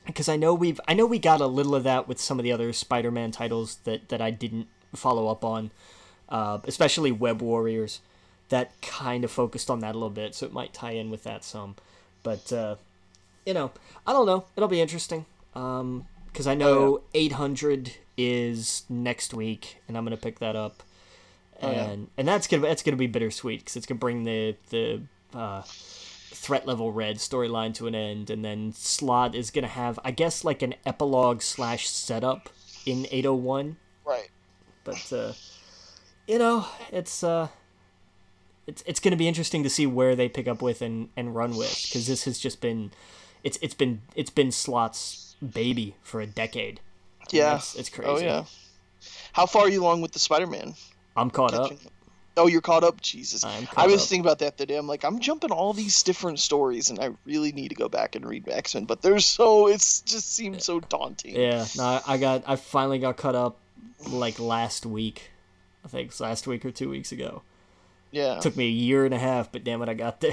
because I know we've I know we got a little of that with some of the other Spider-Man titles that, that I didn't follow up on, uh, especially Web Warriors. That kind of focused on that a little bit, so it might tie in with that some. But uh, you know, I don't know. It'll be interesting. Um, Because I know oh, yeah. eight hundred is next week, and I'm gonna pick that up, and oh, yeah. and that's gonna that's gonna be bittersweet because it's gonna bring the the uh, Threat Level Red storyline to an end, and then Slot is gonna have I guess like an epilogue slash setup in eight oh one. Right. But uh, you know it's uh it's it's gonna be interesting to see where they pick up with and, and run with because this has just been it's it's been it's been Slot's baby for a decade. Yeah, it's, it's crazy. Oh yeah. How far are you along with the Spider-Man? I'm caught Catching up. It? Oh, you're caught up. Jesus, I'm caught I was up. Thinking about that the day. I'm like, I'm jumping all these different stories, and I really need to go back and read X-Men. But there's so it's just seems yeah. so daunting. Yeah, no, I got I finally got caught up like last week. I think it's last week or two weeks ago. Yeah, it took me a year and a half, but damn it, I got there.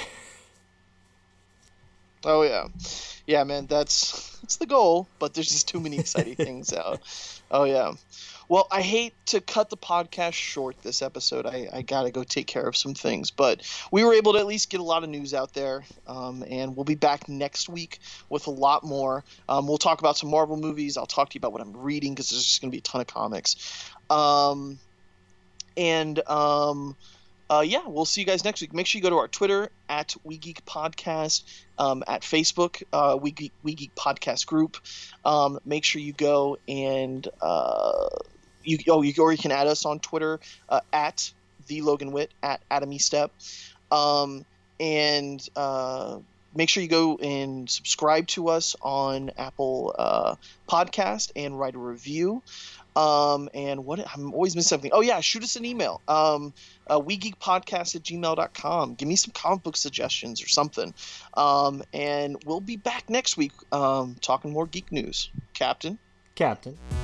Oh yeah, yeah, man. That's that's the goal, but there's just too many exciting things out. Oh yeah. Well, I hate to cut the podcast short this episode. I, I gotta go take care of some things, but we were able to at least get a lot of news out there. Um, and we'll be back next week with a lot more. Um, we'll talk about some Marvel movies. I'll talk to you about what I'm reading because there's just gonna be a ton of comics. Um, and um. Uh, yeah, we'll see you guys next week. Make sure you go to our Twitter at We Geek Podcast, um, at Facebook, uh, We Geek, We Geek Podcast group. Um, make sure you go and uh, you oh you or you can add us on Twitter uh, at the Logan Witt at Adam E Step, um, and uh, make sure you go and subscribe to us on Apple uh, Podcast and write a review. Um, and what I'm always missing something. Oh yeah. Shoot us an email. Um, uh, we geek podcast at gmail dot com. Give me some comic book suggestions or something. Um, and we'll be back next week. Um, talking more geek news. Captain. Captain.